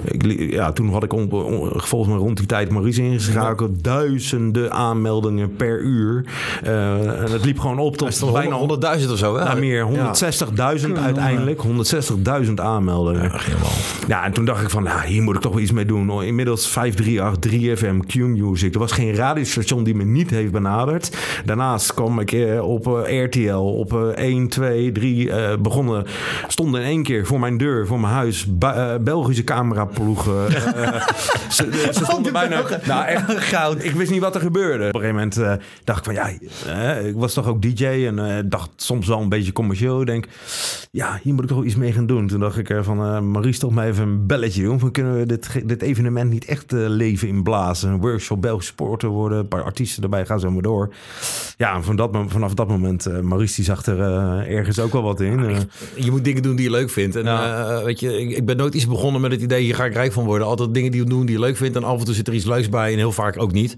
ik, ja, toen had ik on, on, volgens mij rond die tijd Maurice ingeschakeld. Ja. Duizenden aanmeldingen per uur. Uh, en het liep gewoon op tot honderd, bijna honderdduizend of zo. Hè? Nou, meer, honderdzestigduizend ja. uiteindelijk. honderdzestigduizend aanmeldingen. Ja, ja, en toen dacht ik van, nou, hier moet ik toch wel iets mee doen. Inmiddels vijf drie acht, drie F M, Q-Music. Er was geen radiostation die me niet heeft benaderd. Daarnaast kwam ik op R T L, op één, twee, drie uh, begonnen. Stonden in één keer voor mijn deur, voor mijn huis, uh, Belgische cameraploegen. Uh, ze, ze stonden oh, bijna... Nou, echt goud. Ik wist niet wat er gebeurde. Op een gegeven moment uh, dacht ik van, ja, uh, ik was toch ook D J en uh, dacht soms wel een beetje commercieel. Ik denk, ja, hier moet ik toch iets mee gaan doen. Toen dacht ik uh, van, uh, Maurice, toch maar even een belletje doen. Van, kunnen we dit, dit evenement niet echt uh, leven inblazen? Een workshop Belgisch supporter worden, een paar artiesten erbij, gaan zo maar door. Ja, en van dat, vanaf dat moment, uh, Maurice die zag er uh, ergens ook wel wat in. Uh. Je moet dingen doen die je leuk vindt. En ja. uh, weet je, ik, ik ben nooit iets begonnen met het idee, hier ga ik rijk van worden. Altijd dingen die doen die je leuk vindt en af en toe zit er iets leuks bij en heel vaak ook niet.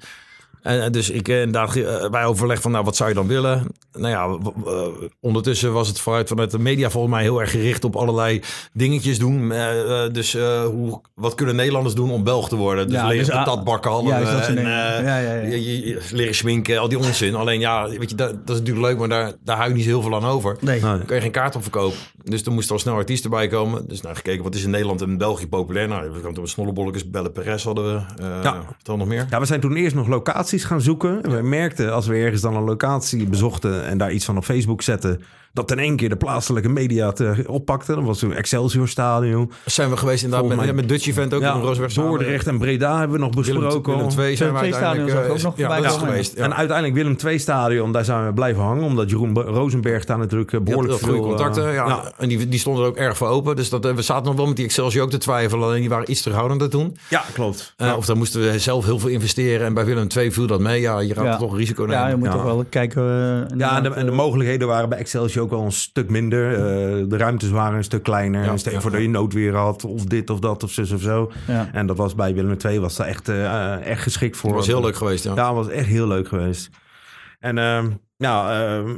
En dus ik inderdaad bij overleg van, nou, wat zou je dan willen? Nou ja, uh, ondertussen was het vooruit vanuit de media volgens mij heel erg gericht op allerlei dingetjes doen. Uh, dus uh, hoe, wat kunnen Nederlanders doen om Belg te worden? Dus ja, leren dus, patatbakken, al ja, uh, en, uh, ja, ja, ja. Je, je, leren schminken, al die onzin. Alleen ja, weet je, dat, dat is natuurlijk leuk, maar daar, daar hou je niet zo heel veel aan over. Nee. Nee. Dan kun je geen kaart op verkopen. Dus toen moest er al snel artiesten bij komen. Dus nou, gekeken, wat is in Nederland en België populair? Nou, we kwamen toen met Snollebollekes, Belle Perez hadden we. Uh, ja. Dan nog meer. Ja, we zijn toen eerst nog locaties gaan zoeken. En we merkten als we ergens dan een locatie bezochten en daar iets van op Facebook zetten, dat in één keer de plaatselijke media te oppakte. Dat was toen Excelsior Stadion. Zijn we geweest inderdaad met, mijn... met Dutch Event ook. Ja, Dordrecht en Breda hebben we nog besproken. Willem, Willem twee zijn we uiteindelijk... Stadion ook nog ja, ja. geweest. Ja. En uiteindelijk Willem twee Stadion, daar zijn we blijven hangen. Omdat Jeroen Rosenberg daar natuurlijk behoorlijk veel... goede contacten, uh, ja. ja. En die, die stonden er ook erg voor open. Dus dat, we zaten nog wel met die Excelsior ook te twijfelen. Alleen die waren iets terughoudender toen. Ja, klopt. Uh, ja. Of daar moesten we zelf heel veel investeren. En bij Willem twee viel dat mee. Ja, je gaat ja. toch een risico nemen. Ja, je moet ja. toch wel kijken... Uh, ja, en de, en de mogelijkheden waren bij Excelsior ook wel een stuk minder. Uh, de ruimtes waren een stuk kleiner. Ja, stel voor dat je noodweer had. Of dit of dat of zus of zo. Ja. En dat was bij Willem twee was daar echt, uh, echt geschikt voor. Dat was heel leuk geweest. Ja, ja dat was echt heel leuk geweest. En... Uh, Nou, uh,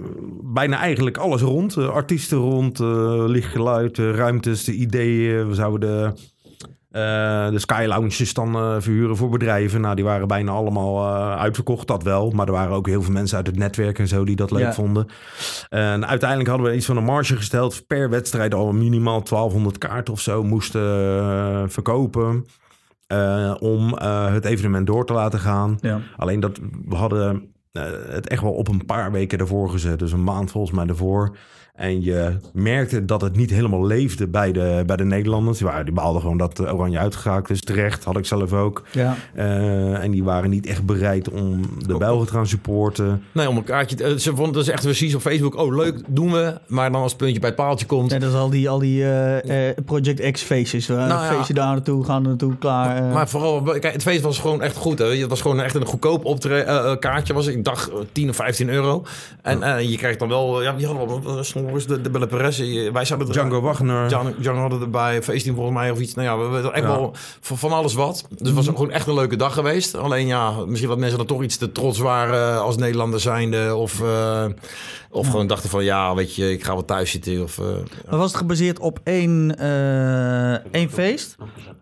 bijna eigenlijk alles rond. Uh, artiesten rond, uh, lichtgeluid, uh, ruimtes, de ideeën. We zouden de Uh, de Sky Lounges dan uh, verhuren voor bedrijven. Nou, die waren bijna allemaal uh, uitverkocht, dat wel. Maar er waren ook heel veel mensen uit het netwerk en zo die dat leuk ja. vonden. En uiteindelijk hadden we iets van een marge gesteld. Per wedstrijd al minimaal twaalfhonderd kaarten of zo moesten uh, verkopen. Uh, om uh, het evenement door te laten gaan. Ja. Alleen dat we hadden uh, het echt wel op een paar weken ervoor gezet. Dus een maand volgens mij ervoor. En je merkte dat het niet helemaal leefde bij de, bij de Nederlanders. Die, waren, die behaalden gewoon dat Oranje uitgeraakt is. Terecht, had ik zelf ook. Ja. Uh, en die waren niet echt bereid om de Belgen te gaan supporten. Nee, om een kaartje... Ze vonden het echt precies op Facebook. Oh, leuk, doen we. Maar dan als het puntje bij het paaltje komt... Ja, dat is al die, al die uh, Project X-feestjes. Nou, ja. Feestje daar naartoe, gaan er naartoe, klaar. Uh. Maar, maar vooral, kijk, het feest was gewoon echt goed. Hè. Het was gewoon echt een goedkoop optre- uh, kaartje. Was, ik dacht tien of vijftien euro. En uh, je krijgt dan wel... Ja, die hadden wel een snor. De, de Belle Peresse, wij zaten er, Django Wagner. Django, Django hadden erbij, feesting volgens mij of iets. Nou ja, we hebben echt ja. wel van, van alles wat. Dus het was gewoon echt een leuke dag geweest. Alleen ja, misschien dat mensen er toch iets te trots waren als Nederlander zijnde. Of, uh, of ja. gewoon dachten van ja, weet je, ik ga wel thuis zitten. Of, uh, maar was het gebaseerd op één, uh, één feest?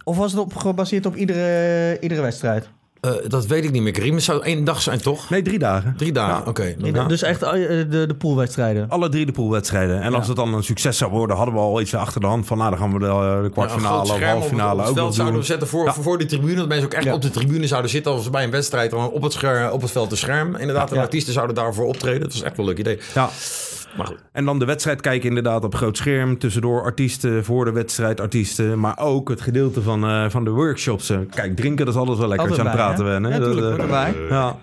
Of was het op, gebaseerd op iedere, iedere wedstrijd? Uh, dat weet ik niet meer, Karim. Het zou één dag zijn, toch? Nee, drie dagen. Drie dagen, ja. Oké. Okay. Ja. Ja. Dus echt uh, de, de poolwedstrijden? Alle drie de poolwedstrijden. En ja. als het dan een succes zou worden, hadden we al iets achter de hand van... nou, dan gaan we de, de kwartfinale ja, of halffinale ook nog doen. Zouden we zetten voor, ja. voor die tribune. Dat mensen ook echt ja. op de tribune zouden zitten als bij een wedstrijd. Dan op het, scher, op het veld een scherm. Inderdaad, de ja. artiesten zouden daarvoor optreden. Dat was echt wel een leuk idee. Ja. Maar goed. En dan de wedstrijd kijken inderdaad op groot scherm. Tussendoor artiesten, voor de wedstrijd artiesten. Maar ook het gedeelte van, uh, van de workshops. Kijk, drinken, dat is alles wel lekker. Altijd als je bij, aan het praten bent. Ja, natuurlijk, erbij. Ja.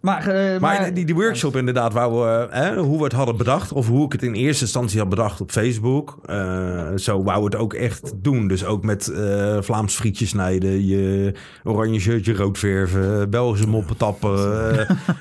Maar, uh, maar uh, die, die workshop inderdaad, waar we, uh, hoe we het hadden bedacht... of hoe ik het in eerste instantie had bedacht op Facebook... Uh, zo wou het ook echt doen. Dus ook met uh, Vlaams frietje snijden... je oranje shirtje rood verven... Belgische moppen tappen. Uh,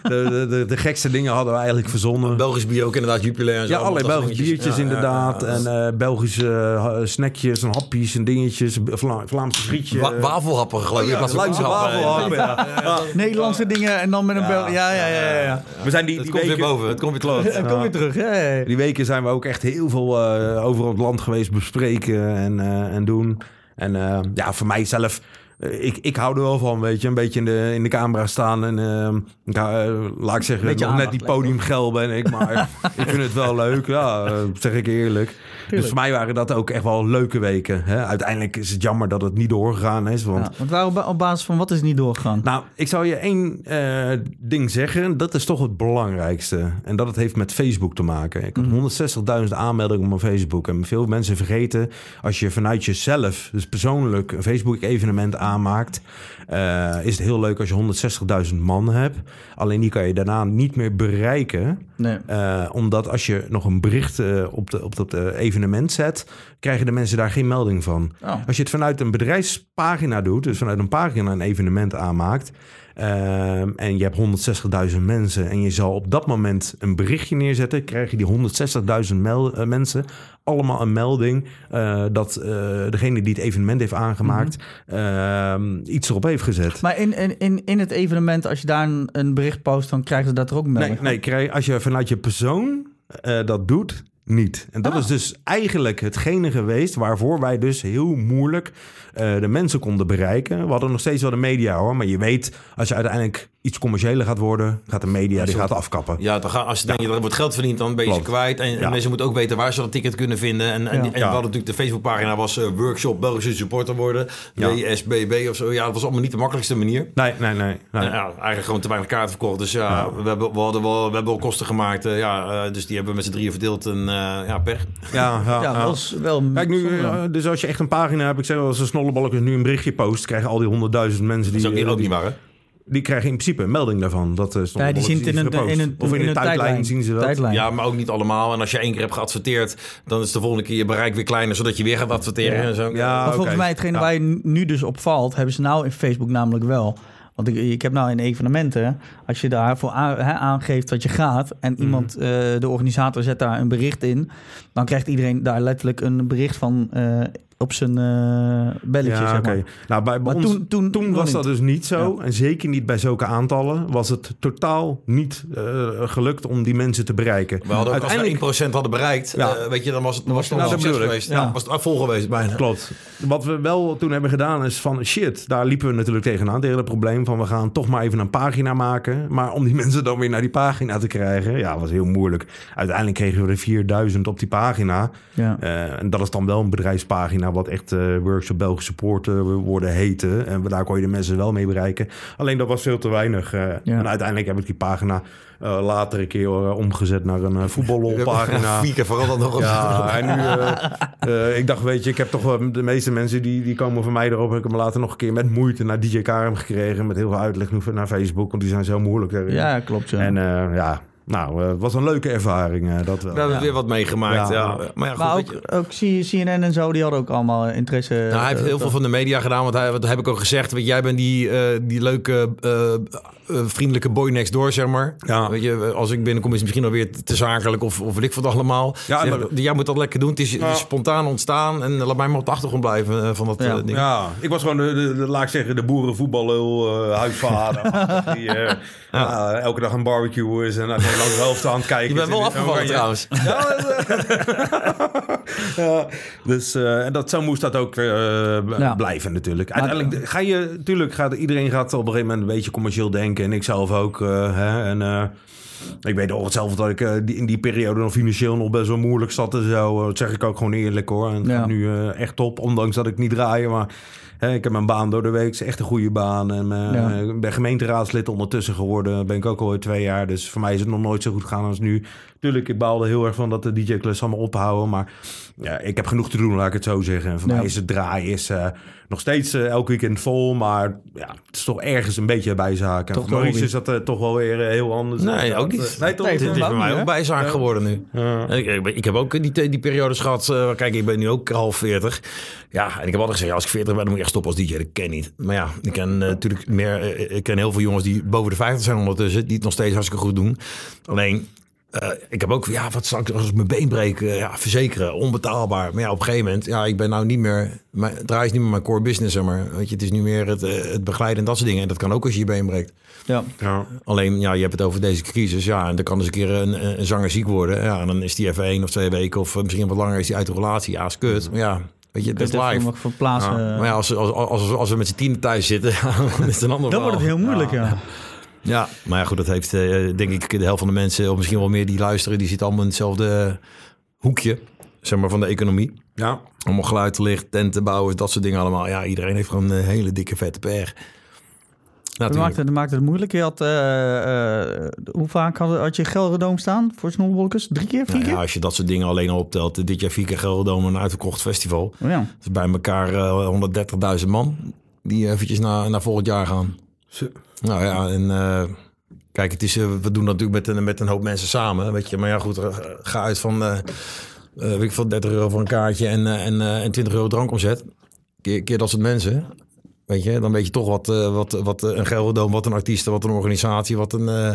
de, de, de, de gekste dingen hadden we eigenlijk verzonnen. Belgisch bier ook inderdaad, jubileum. En zo, ja, allerlei Belgische biertjes ja, inderdaad. Ja, ja, ja. En uh, Belgische uh, snackjes en happies en dingetjes. Vla- Vlaamse frietje. Wa- wafelhappen geloof ik. Ja, ja, Vlaamse wafelhappen, ja. Ja. Ja. Ja. Nederlandse dingen en dan met een ja. Belgisch... Ja, ja, ja, ja. We zijn die, die het weken... komt weer boven, het komt weer terug. Het komt weer terug, hè. Die weken zijn we ook echt heel veel uh, over het land geweest bespreken en, uh, en doen. En uh, ja, voor mijzelf... Ik, ik hou er wel van, weet je. Een beetje in de, in de camera staan en uh, laat ik zeggen, nog aandacht, net die podiumgel ben ik, maar ik vind het wel leuk, ja, zeg ik eerlijk. Tuurlijk. Dus voor mij waren dat ook echt wel leuke weken. Hè. Uiteindelijk is het jammer dat het niet doorgegaan is. Want, ja, want waarom, op basis van wat is niet doorgegaan? Nou, ik zou je één uh, ding zeggen, dat is toch het belangrijkste. En dat het heeft met Facebook te maken. Ik had honderdzestigduizend aanmeldingen op mijn Facebook. En veel mensen vergeten, als je vanuit jezelf, dus persoonlijk, een Facebook-evenement aanmaakt, uh, is het heel leuk als je honderdzestigduizend man hebt. Alleen die kan je daarna niet meer bereiken. Nee. Uh, omdat als je nog een bericht uh, op de, op dat uh, evenement zet, krijgen de mensen daar geen melding van. Oh. Als je het vanuit een bedrijfspagina doet, dus vanuit een pagina een evenement aanmaakt, uh, en je hebt honderdzestigduizend mensen en je zal op dat moment een berichtje neerzetten, krijgen die honderdzestigduizend mel- uh, mensen allemaal een melding uh, dat uh, degene die het evenement heeft aangemaakt mm-hmm. uh, iets erop heeft gezet. Maar in, in, in het evenement, als je daar een, een bericht post, dan krijgen ze dat er ook melding? Nee, nee, als je vanuit je persoon uh, dat doet, niet. En dat ah. is dus eigenlijk hetgene geweest waarvoor wij dus heel moeilijk uh, de mensen konden bereiken. We hadden nog steeds wel de media hoor, maar je weet als je uiteindelijk iets commerciëler gaat worden, gaat de media ja, die gaat afkappen. Ja, dan ga, als je ja. denkt, er wordt geld verdiend, dan ben je ze kwijt. En, ja. en mensen moeten ook weten waar ze dat ticket kunnen vinden. En, en, ja. en, en ja. we hadden natuurlijk de Facebookpagina was uh, workshop Belgische supporter worden, W S B B ja. of zo. Ja, dat was allemaal niet de makkelijkste manier. Nee, nee, nee. nee. En, ja, eigenlijk gewoon te weinig kaarten verkocht. Dus ja, ja. We, hebben, we, hadden wel, we hebben wel kosten gemaakt. Uh, ja, uh, dus die hebben we met z'n drieën verdeeld en uh, ja, pech. Ja, ja, ja dat was wel. Kijk nu, uh, dus als je echt een pagina hebt, ik zeg wel, als een Snollebollekes nu een berichtje post, krijgen al die honderdduizend mensen die. Dat is ook, uh, ook die, niet waar, hè? Die krijgen in principe een melding daarvan. Dat is ja, die zien het in een, in een, of in, in een tijdlijn, tijdlijn zien ze dat. Tijdlijn. Ja, maar ook niet allemaal. En als je één keer hebt geadverteerd, dan is de volgende keer je bereik weer kleiner, zodat je weer gaat adverteren. Ja. En zo. Ja, ja, okay. Volgens mij, hetgene ja. waar je nu dus opvalt, hebben ze nou in Facebook namelijk wel. Want ik, ik heb nou in evenementen, als je daarvoor aan, he, aangeeft dat je gaat en iemand, mm-hmm. uh, de organisator zet daar een bericht in, dan krijgt iedereen daar letterlijk een bericht van uh, op zijn uh, belletje, ja, zeg maar. Okay. Nou, bij, bij ons, toen, toen, toen was dat dus niet zo. Ja. En zeker niet bij zulke aantallen was het totaal niet uh, gelukt om die mensen te bereiken. We hadden ook, uiteindelijk, als we één procent hadden bereikt, ja. uh, weet je, dan was het, dan was het nou, nog succes geweest. Ja. Ja, was het vol geweest bijna. Klopt. Wat we wel toen hebben gedaan is van shit, daar liepen we natuurlijk tegenaan. Het hele probleem van we gaan toch maar even een pagina maken. Maar om die mensen dan weer naar die pagina te krijgen, ja, was heel moeilijk. Uiteindelijk kregen we er vierduizend op die pagina. Ja. Uh, en dat is dan wel een bedrijfspagina wat echt uh, Workshop Belgische Poorten uh, worden heten. En daar kon je de mensen wel mee bereiken. Alleen dat was veel te weinig. Uh, ja. En uiteindelijk heb ik die pagina uh, later een keer uh, omgezet naar een uh, voetbalpagina. Vier keer vooral dan nog. Ja, en nu, uh, uh, ik dacht, weet je, ik heb toch uh, de meeste mensen die, die komen van mij erop. Ik heb me later nog een keer met moeite naar D J Karim gekregen. Met heel veel uitleg naar Facebook, want die zijn zo moeilijk. Hè. Ja, klopt. Ja. En uh, ja... Nou, het uh, was een leuke ervaring. Uh, dat wel. We hebben ja. weer wat meegemaakt. Ja. Ja. Maar, ja, goed, maar ook, ook C N N en zo, die hadden ook allemaal interesse. Nou, hij heeft uh, heel veel van de media gedaan. Want hij, wat heb ik ook gezegd. Weet, jij bent die, uh, die leuke, uh, uh, vriendelijke boy next door, zeg maar. Ja. Weet je, als ik binnenkom is het misschien alweer te, te zakelijk of, of weet ik wat allemaal. Ja, dus maar, jij, jij moet dat lekker doen. Het is, ja. is spontaan ontstaan. En laat mij maar op de achtergrond blijven uh, van dat ja. uh, ding. Ja, ik was gewoon, de, de, de, laat ik zeggen, de boerenvoetballul, uh, huisvader. die uh, ja. uh, elke dag een barbecue is en uh, langs de helft aan het kijken. Je bent wel afgevallen trouwens. Ja, ja, dus uh, en dat, zo moest dat ook uh, ja. blijven natuurlijk. Uiteindelijk ga je, natuurlijk gaat iedereen gaat op een gegeven moment een beetje commercieel denken en ik zelf ook. Uh, hè, en uh, ik weet ook hetzelfde dat ik uh, die, in die periode nog financieel nog best wel moeilijk zat en zo. Uh, dat zeg ik ook gewoon eerlijk hoor. En ja. nu uh, echt top, ondanks dat ik niet draai, maar. He, ik heb mijn baan door de week, is echt een goede baan. En uh, ja. Ik ben gemeenteraadslid ondertussen geworden. Ben ik ook al twee jaar. Dus voor mij is het nog nooit zo goed gegaan als nu. Tuurlijk, ik baalde heel erg van dat de D J-klus allemaal ophouden. Maar ja, ik heb genoeg te doen, laat ik het zo zeggen. En voor ja. mij is het draaien is, uh, nog steeds uh, elk weekend vol. Maar ja, het is toch ergens een beetje bijzaak. En voor Maurice is dat uh, toch wel weer uh, heel anders. Nee, dat, ook niet. Uh, nee, toch, nee, het is voor mij ook bijzaak ja. geworden nu. Ja. Ik, ik, ik heb ook die, die periodes gehad. Uh, kijk, ik ben nu ook half veertig. Ja, en ik heb altijd gezegd, als ik veertig ben, dan moet ik echt stoppen als D J. Dat ken ik niet. Maar ja, ik ken uh, natuurlijk meer. Uh, ik ken heel veel jongens die boven de vijftig zijn ondertussen. Die het nog steeds hartstikke goed doen. Alleen... Uh, ik heb ook, ja, wat zal ik als ik mijn been breek? Uh, ja, verzekeren, onbetaalbaar. Maar ja, op een gegeven moment, ja, ik ben nou niet meer... Mijn, draai is niet meer mijn core business, zeg maar. Weet je, het is nu meer het, uh, het begeleiden en dat soort dingen. En dat kan ook als je je been breekt. Ja. Ja. Alleen, ja, je hebt het over deze crisis. Ja, en dan kan dus een keer een, een zanger ziek worden. Ja, en dan is die even één of twee weken of misschien wat langer is die uit de relatie. Ja, is kut. Maar ja... Weet je, dat live. Verplaatsen. Ja. Maar ja, als, als, als, als we met z'n tienen thuis zitten, is een ander. Dan wordt het heel moeilijk, ja. ja. Ja, maar ja, goed, dat heeft uh, denk ik de helft van de mensen, of misschien wel meer die luisteren, die zitten allemaal in hetzelfde hoekje, zeg maar, van de economie. Ja. Allemaal geluid, licht, tenten bouwen, dat soort dingen allemaal. Ja, iedereen heeft gewoon een hele dikke vette P R. Dat maakt het, maakt het moeilijk. Je had, uh, uh, hoe vaak had, had je GelreDome staan voor Snollebollekes? Drie keer, vier nou ja, keer? Als je dat soort dingen alleen al optelt. Dit jaar vier keer GelreDome, een uitverkocht festival. Oh ja. Dus bij elkaar uh, honderddertigduizend man die eventjes naar, naar volgend jaar gaan. Zo. Nou ja, en uh, kijk, het is, uh, we doen dat natuurlijk met, met een hoop mensen samen. Weet je, maar ja goed, uh, ga uit van uh, uh, weet ik veel, dertig euro voor een kaartje en, uh, en, uh, en twintig euro drankomzet. Keer, keer dat soort mensen. Weet je, dan weet je toch wat, uh, wat, wat uh, een GelreDome, wat een artiest, wat een organisatie, wat een uh,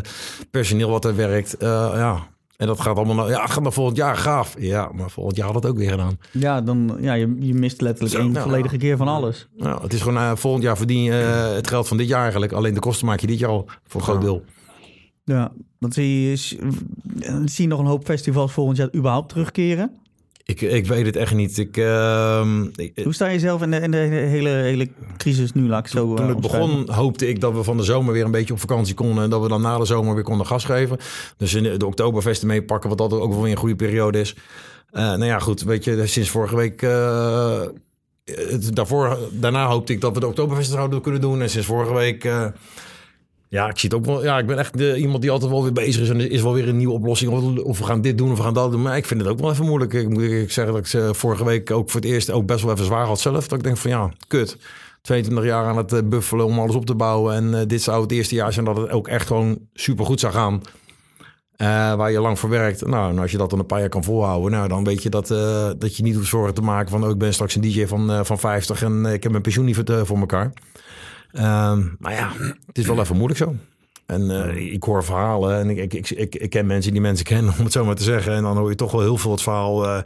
personeel wat er werkt. Uh, ja, en dat gaat allemaal naar, ja, gaat naar volgend jaar, gaaf. Ja, maar volgend jaar had het ook weer gedaan. Ja, dan, ja je, je mist letterlijk één nou, volledige keer van alles. Nou, het is gewoon, uh, volgend jaar verdien je uh, het geld van dit jaar eigenlijk. Alleen de kosten maak je dit jaar al voor een groot ja. deel. Ja, dan zie je, zie je nog een hoop festivals volgend jaar überhaupt terugkeren. Ik, ik weet het echt niet. Ik, uh, ik, Hoe sta je zelf in de, in de hele, hele crisis nu? Laat ik zo, toen uh, het begon hoopte ik dat we van de zomer weer een beetje op vakantie konden. En dat we dan na de zomer weer konden gas geven. Dus in de, de Oktoberfesten meepakken, wat dat ook wel weer een goede periode is. Uh, nou ja, goed. Weet je, sinds vorige week... Uh, het, daarvoor, daarna hoopte ik dat we de Oktoberfesten zouden kunnen doen. En sinds vorige week... Uh, Ja, ik zie het ook wel. Ja, ik ben echt de, iemand die altijd wel weer bezig is. En er is wel weer een nieuwe oplossing. Of, of we gaan dit doen, of we gaan dat doen. Maar ik vind het ook wel even moeilijk. Ik moet ik zeggen dat ik ze vorige week ook voor het eerst ook best wel even zwaar had zelf. Dat ik denk van ja, kut. tweeëntwintig jaar aan het buffelen om alles op te bouwen. En uh, dit zou het eerste jaar zijn dat het ook echt gewoon supergoed zou gaan. Uh, waar je lang voor werkt. Nou, en als je dat dan een paar jaar kan volhouden. Nou, dan weet je dat, uh, dat je niet hoeft zorgen te maken van... Oh, ik ben straks een D J van, uh, van vijftig en uh, ik heb mijn pensioen niet voor, uh, voor elkaar. Um, maar ja, het is wel even moeilijk zo. En uh, ik hoor verhalen en ik, ik, ik, ik ken mensen die mensen kennen, om het zo maar te zeggen. En dan hoor je toch wel heel veel het verhaal, uh,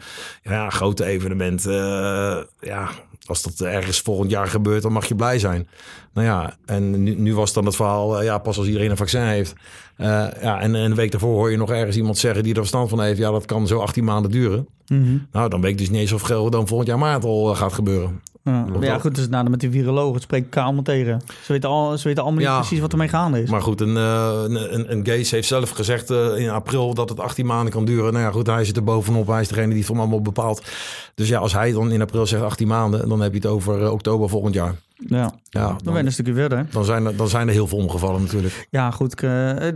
ja, grote evenementen. Uh, ja, als dat ergens volgend jaar gebeurt, dan mag je blij zijn. Nou ja, en nu, nu was dan het verhaal, uh, ja, pas als iedereen een vaccin heeft. Uh, ja, en, en een week daarvoor hoor je nog ergens iemand zeggen die er verstand van heeft. Ja, dat kan zo achttien maanden duren. Mm-hmm. Nou, dan weet ik dus niet eens of GelreDome volgend jaar maart al uh, gaat gebeuren. Ja, ja goed, dus nou, met die virologen, het spreekt elkaar allemaal tegen. Ze weten, al, ze weten allemaal ja, niet precies wat ermee gaande is. Maar goed, een, een, een, een Gates heeft zelf gezegd uh, in april dat het achttien maanden kan duren. Nou ja, goed, hij zit er bovenop. Hij is degene die het voor allemaal bepaalt. Dus ja, als hij dan in april zegt achttien maanden, dan heb je het over uh, oktober volgend jaar. Ja, ja dan, dan ben je een stukje verder. Dan zijn er, dan zijn er heel veel ongevallen natuurlijk. Ja, goed. Uh,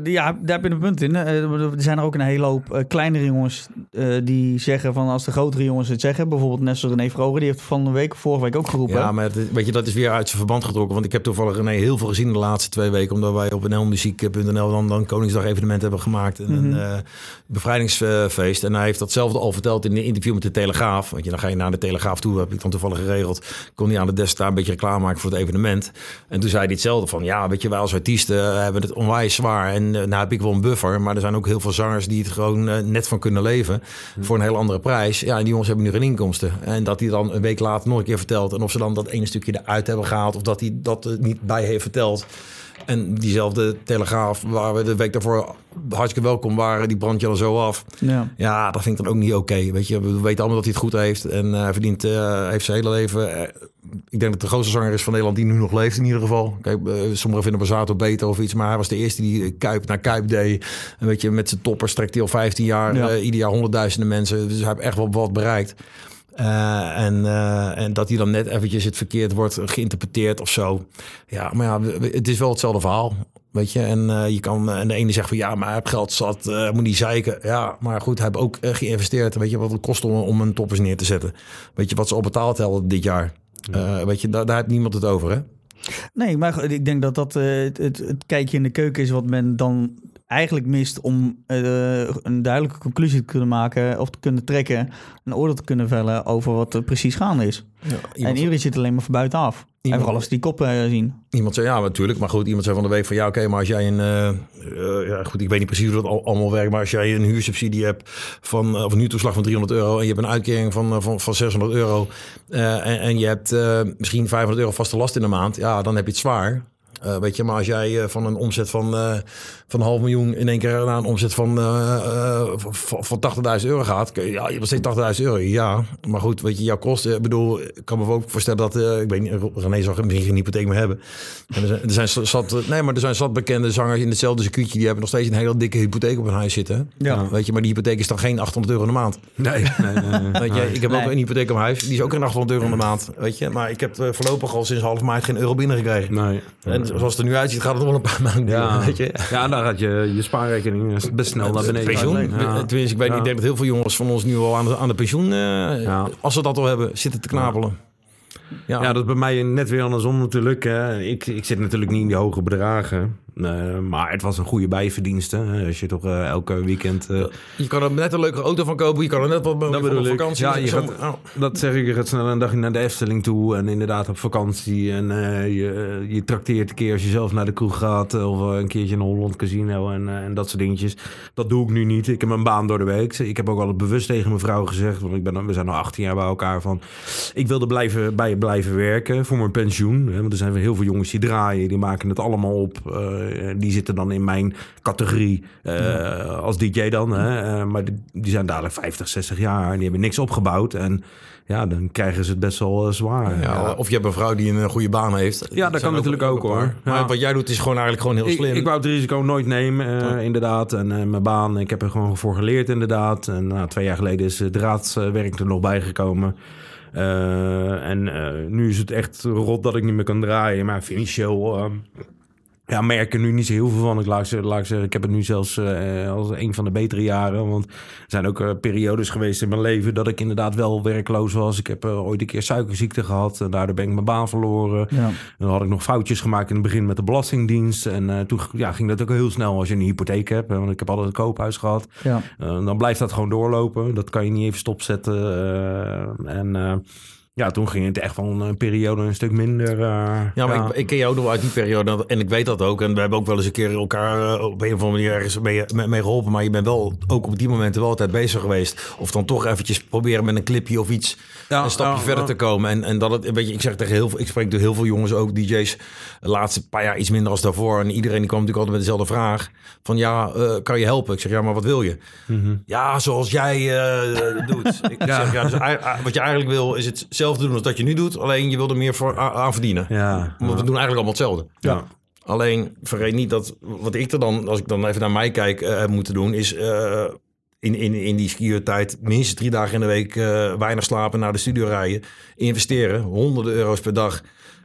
ja, daar heb je een punt in. Uh, er zijn er ook een hele hoop uh, kleinere jongens uh, die zeggen van als de grotere jongens het zeggen. Bijvoorbeeld net zoals René Froger, die heeft van de week, vorige week ook geroepen. Ja, maar het, weet je, dat is weer uit zijn verband getrokken. Want ik heb toevallig René heel veel gezien de laatste twee weken. Omdat wij op n l muziek punt n l dan, dan Koningsdag evenement hebben gemaakt. En mm-hmm. een uh, bevrijdingsfeest. En hij heeft datzelfde al verteld in een interview met de Telegraaf. Want je, dan ga je naar de Telegraaf toe. Dat heb ik dan toevallig geregeld. Kon hij aan de desk daar een beetje reclame maken voor het evenement. En toen zei hij hetzelfde van ja, weet je, wij als artiesten hebben het onwijs zwaar. En nou heb ik wel een buffer, maar er zijn ook heel veel zangers die het gewoon uh, net van kunnen leven. Mm. Voor een heel andere prijs. Ja, en die jongens hebben nu geen inkomsten. En dat hij dan een week later nog een keer vertelt. En of ze dan dat ene stukje eruit hebben gehaald of dat hij dat er niet bij heeft verteld. En diezelfde Telegraaf waar we de week daarvoor hartstikke welkom waren, die brandt je dan zo af. Ja, ja dat vind ik dan ook niet oké. Okay, weet je, we weten allemaal dat hij het goed heeft. En uh, hij verdient, uh, heeft zijn hele leven... Uh, ik denk dat de grootste zanger is van Nederland die nu nog leeft in ieder geval. Kijk, uh, sommigen vinden Bazzato beter of iets, maar hij was de eerste die Kuip naar Kuip deed. En weet je, met zijn toppers trekt hij al vijftien jaar, ja. uh, ieder jaar honderdduizenden mensen. Dus hij heeft echt wel wat bereikt. Uh, en, uh, en dat hij dan net eventjes het verkeerd wordt geïnterpreteerd of zo. Ja, maar ja, het is wel hetzelfde verhaal. Weet je, en uh, je kan, en de ene zegt van ja, maar hij heeft geld zat, uh, moet niet zeiken. Ja, maar goed, hij heeft ook uh, geïnvesteerd. Weet je wat het kost om, om een toppers neer te zetten? Weet je wat ze al betaald hebben dit jaar? Uh, weet je, daar, daar heeft niemand het over, hè? Nee, maar ik denk dat dat uh, het, het, het kijkje in de keuken is wat men dan eigenlijk mist om uh, een duidelijke conclusie te kunnen maken of te kunnen trekken, een oordeel te kunnen vellen over wat er precies gaande is. Ja, iemand... En iedereen zit alleen maar van buitenaf. Iemand... En vooral als die koppen uh, zien. Iemand zei, ja, natuurlijk. Maar goed, iemand zei van de week van ja, oké, okay, maar als jij een... Uh, uh, ja, goed, ik weet niet precies hoe dat allemaal werkt, maar als jij een huursubsidie hebt van, of een huurtoeslag van driehonderd euro en je hebt een uitkering van, uh, van, van zeshonderd euro uh, en, en je hebt uh, misschien vijfhonderd euro vaste last in de maand, ja, dan heb je het zwaar. Uh, weet je, maar als jij uh, van een omzet van, uh, van een half miljoen in één keer naar een omzet van, uh, uh, van, van tachtigduizend euro gaat, kun je, ja, je hebt nog steeds tachtigduizend euro, ja. Maar goed, weet je, jouw kosten, ik bedoel, ik kan me ook voorstellen dat, uh, ik weet niet, René zal misschien geen hypotheek meer hebben. En er zijn, er zijn zat, nee, maar er zijn zat bekende zangers in hetzelfde circuitje, die hebben nog steeds een hele dikke hypotheek op hun huis zitten. Ja. Uh, weet je, maar die hypotheek is dan geen achthonderd euro in de maand. Nee. nee, nee, nee. Weet je, ik heb nee. ook een hypotheek op mijn huis, die is ook geen achthonderd euro in de maand, weet je. Maar ik heb uh, voorlopig al sinds half maart geen euro binnengekregen. Nee. En, zoals het er nu uitziet, gaat het nog wel een paar maanden duren. Ja, weet je? Ja, dan gaat je, je spaarrekening best snel naar beneden. Pensioen? Ja. Tenminste, ik, weet, ja. ik denk dat heel veel jongens van ons nu al aan de, aan de pensioen, uh, ja. als ze dat al hebben, zitten te knapelen. Ja, ja dat is bij mij net weer andersom natuurlijk. Hè. Ik, ik zit natuurlijk niet in die hoge bedragen. Uh, maar het was een goede bijverdienste. Hè. Als je toch uh, elke weekend... Uh, je kan er net een leuke auto van kopen. Je kan er net wat dat op vakantie. Ja, je gaat, oh. Dat zeg ik. Je gaat snel een dagje naar de Efteling toe. En inderdaad op vakantie. En uh, je, je trakteert een keer als je zelf naar de kroeg gaat. Of uh, een keertje in Holland Casino. En, uh, en dat soort dingetjes. Dat doe ik nu niet. Ik heb mijn baan door de week. Ik heb ook al bewust tegen mijn vrouw gezegd. Want ik ben, we zijn al achttien jaar bij elkaar. Van, ik wilde blijven, bij blijven werken voor mijn pensioen. Hè. Want er zijn heel veel jongens die draaien. Die maken het allemaal op... Uh, die zitten dan in mijn categorie uh, ja. als D J dan. Hè? Uh, maar die, die zijn dadelijk vijftig, zestig jaar en die hebben niks opgebouwd. En ja, dan krijgen ze het best wel uh, zwaar. Ja, ja. Of je hebt een vrouw die een goede baan heeft. Ja, dat kan ook natuurlijk ook, ook hoor. Ja. Maar wat jij doet is gewoon eigenlijk gewoon heel slim. Ik, ik wou het risico nooit nemen, uh, ja. inderdaad. En uh, mijn baan, ik heb er gewoon voor geleerd inderdaad. En uh, twee jaar geleden is het raadswerk er nog bijgekomen. Uh, en uh, nu is het echt rot dat ik niet meer kan draaien. Maar financieel... Uh, Ja, merk er nu niet zo heel veel van. Ik, laat ik, laat ik zeggen, ik heb het nu zelfs uh, als een van de betere jaren. Want er zijn ook uh, periodes geweest in mijn leven dat ik inderdaad wel werkloos was. Ik heb uh, ooit een keer suikerziekte gehad. En daardoor ben ik mijn baan verloren. Ja. En dan had ik nog foutjes gemaakt in het begin met de Belastingdienst. En uh, toen ja, ging dat ook heel snel als je een hypotheek hebt. Want ik heb altijd een koophuis gehad. Ja. Uh, dan blijft dat gewoon doorlopen. Dat kan je niet even stopzetten. Uh, en... Uh, Ja, toen ging het echt van een periode een stuk minder. Uh, ja, maar ja. Ik, ik ken jou ook nog uit die periode en ik weet dat ook. En we hebben ook wel eens een keer elkaar uh, op een of andere manier ergens mee, mee geholpen. Maar je bent wel ook op die momenten wel altijd bezig geweest. Of dan toch eventjes proberen met een clipje of iets ja, een stapje ja, verder ja. te komen. En, en dat het, weet je, ik zeg tegen heel veel, ik spreek door heel veel jongens ook, D J's, de laatste paar jaar iets minder als daarvoor. En iedereen die kwam natuurlijk altijd met dezelfde vraag. Van ja, uh, kan je helpen? Ik zeg ja, maar wat wil je? Mm-hmm. Ja, zoals jij uh, doet. Ik ja. zeg ja, dus, uh, wat je eigenlijk wil is het zelf te doen als dat je nu doet, alleen je wil er meer voor aan verdienen. Ja, want ja. we doen eigenlijk allemaal hetzelfde. Ja. Alleen vergeet niet dat wat ik er dan, als ik dan even naar mij kijk, uh, heb moeten doen, is uh, in, in, in die skiertijd minstens drie dagen in de week uh, weinig slapen, naar de studio rijden, investeren, honderden euro's per dag.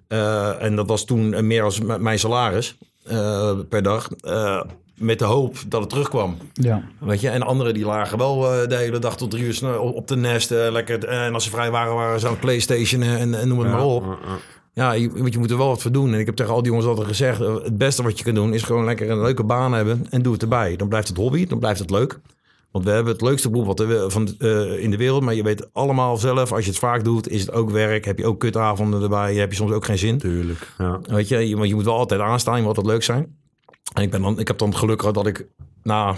Uh, en dat was toen meer als m- mijn salaris uh, per dag. Uh, Met de hoop dat het terugkwam. Ja. Weet je? En anderen die lagen wel uh, de hele dag tot drie uur op de nest. Uh, lekker, uh, en als ze vrij waren, waren ze aan het PlayStation uh, en, en noem het ja. maar op. Ja, je, je moet er wel wat voor doen. En ik heb tegen al die jongens altijd gezegd, uh, het beste wat je kan doen is gewoon lekker een leuke baan hebben en doe het erbij. Dan blijft het hobby, dan blijft het leuk. Want we hebben het leukste beroep wat er, van, uh, in de wereld. Maar je weet allemaal zelf, als je het vaak doet, is het ook werk. Heb je ook kutavonden erbij, heb je soms ook geen zin. Tuurlijk. Ja. Weet je? Je, want je moet wel altijd aanstaan, je moet altijd leuk zijn. En ik, ben dan, ik heb dan geluk gehad dat ik na,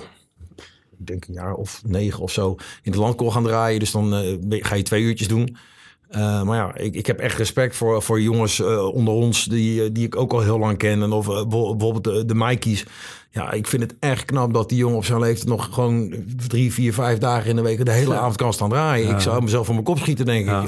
ik denk een jaar of negen of zo, in het land kon gaan draaien. Dus dan uh, ga je twee uurtjes doen. Uh, maar ja, ik, ik heb echt respect voor, voor jongens uh, onder ons die, die ik ook al heel lang ken. En of uh, bijvoorbeeld de, de Maikies. Ja, ik vind het echt knap dat die jongen op zijn leeftijd nog gewoon drie, vier, vijf dagen in de week de hele ja. avond kan staan draaien. Ja. Ik zou mezelf van mijn kop schieten, denk ik. Ja.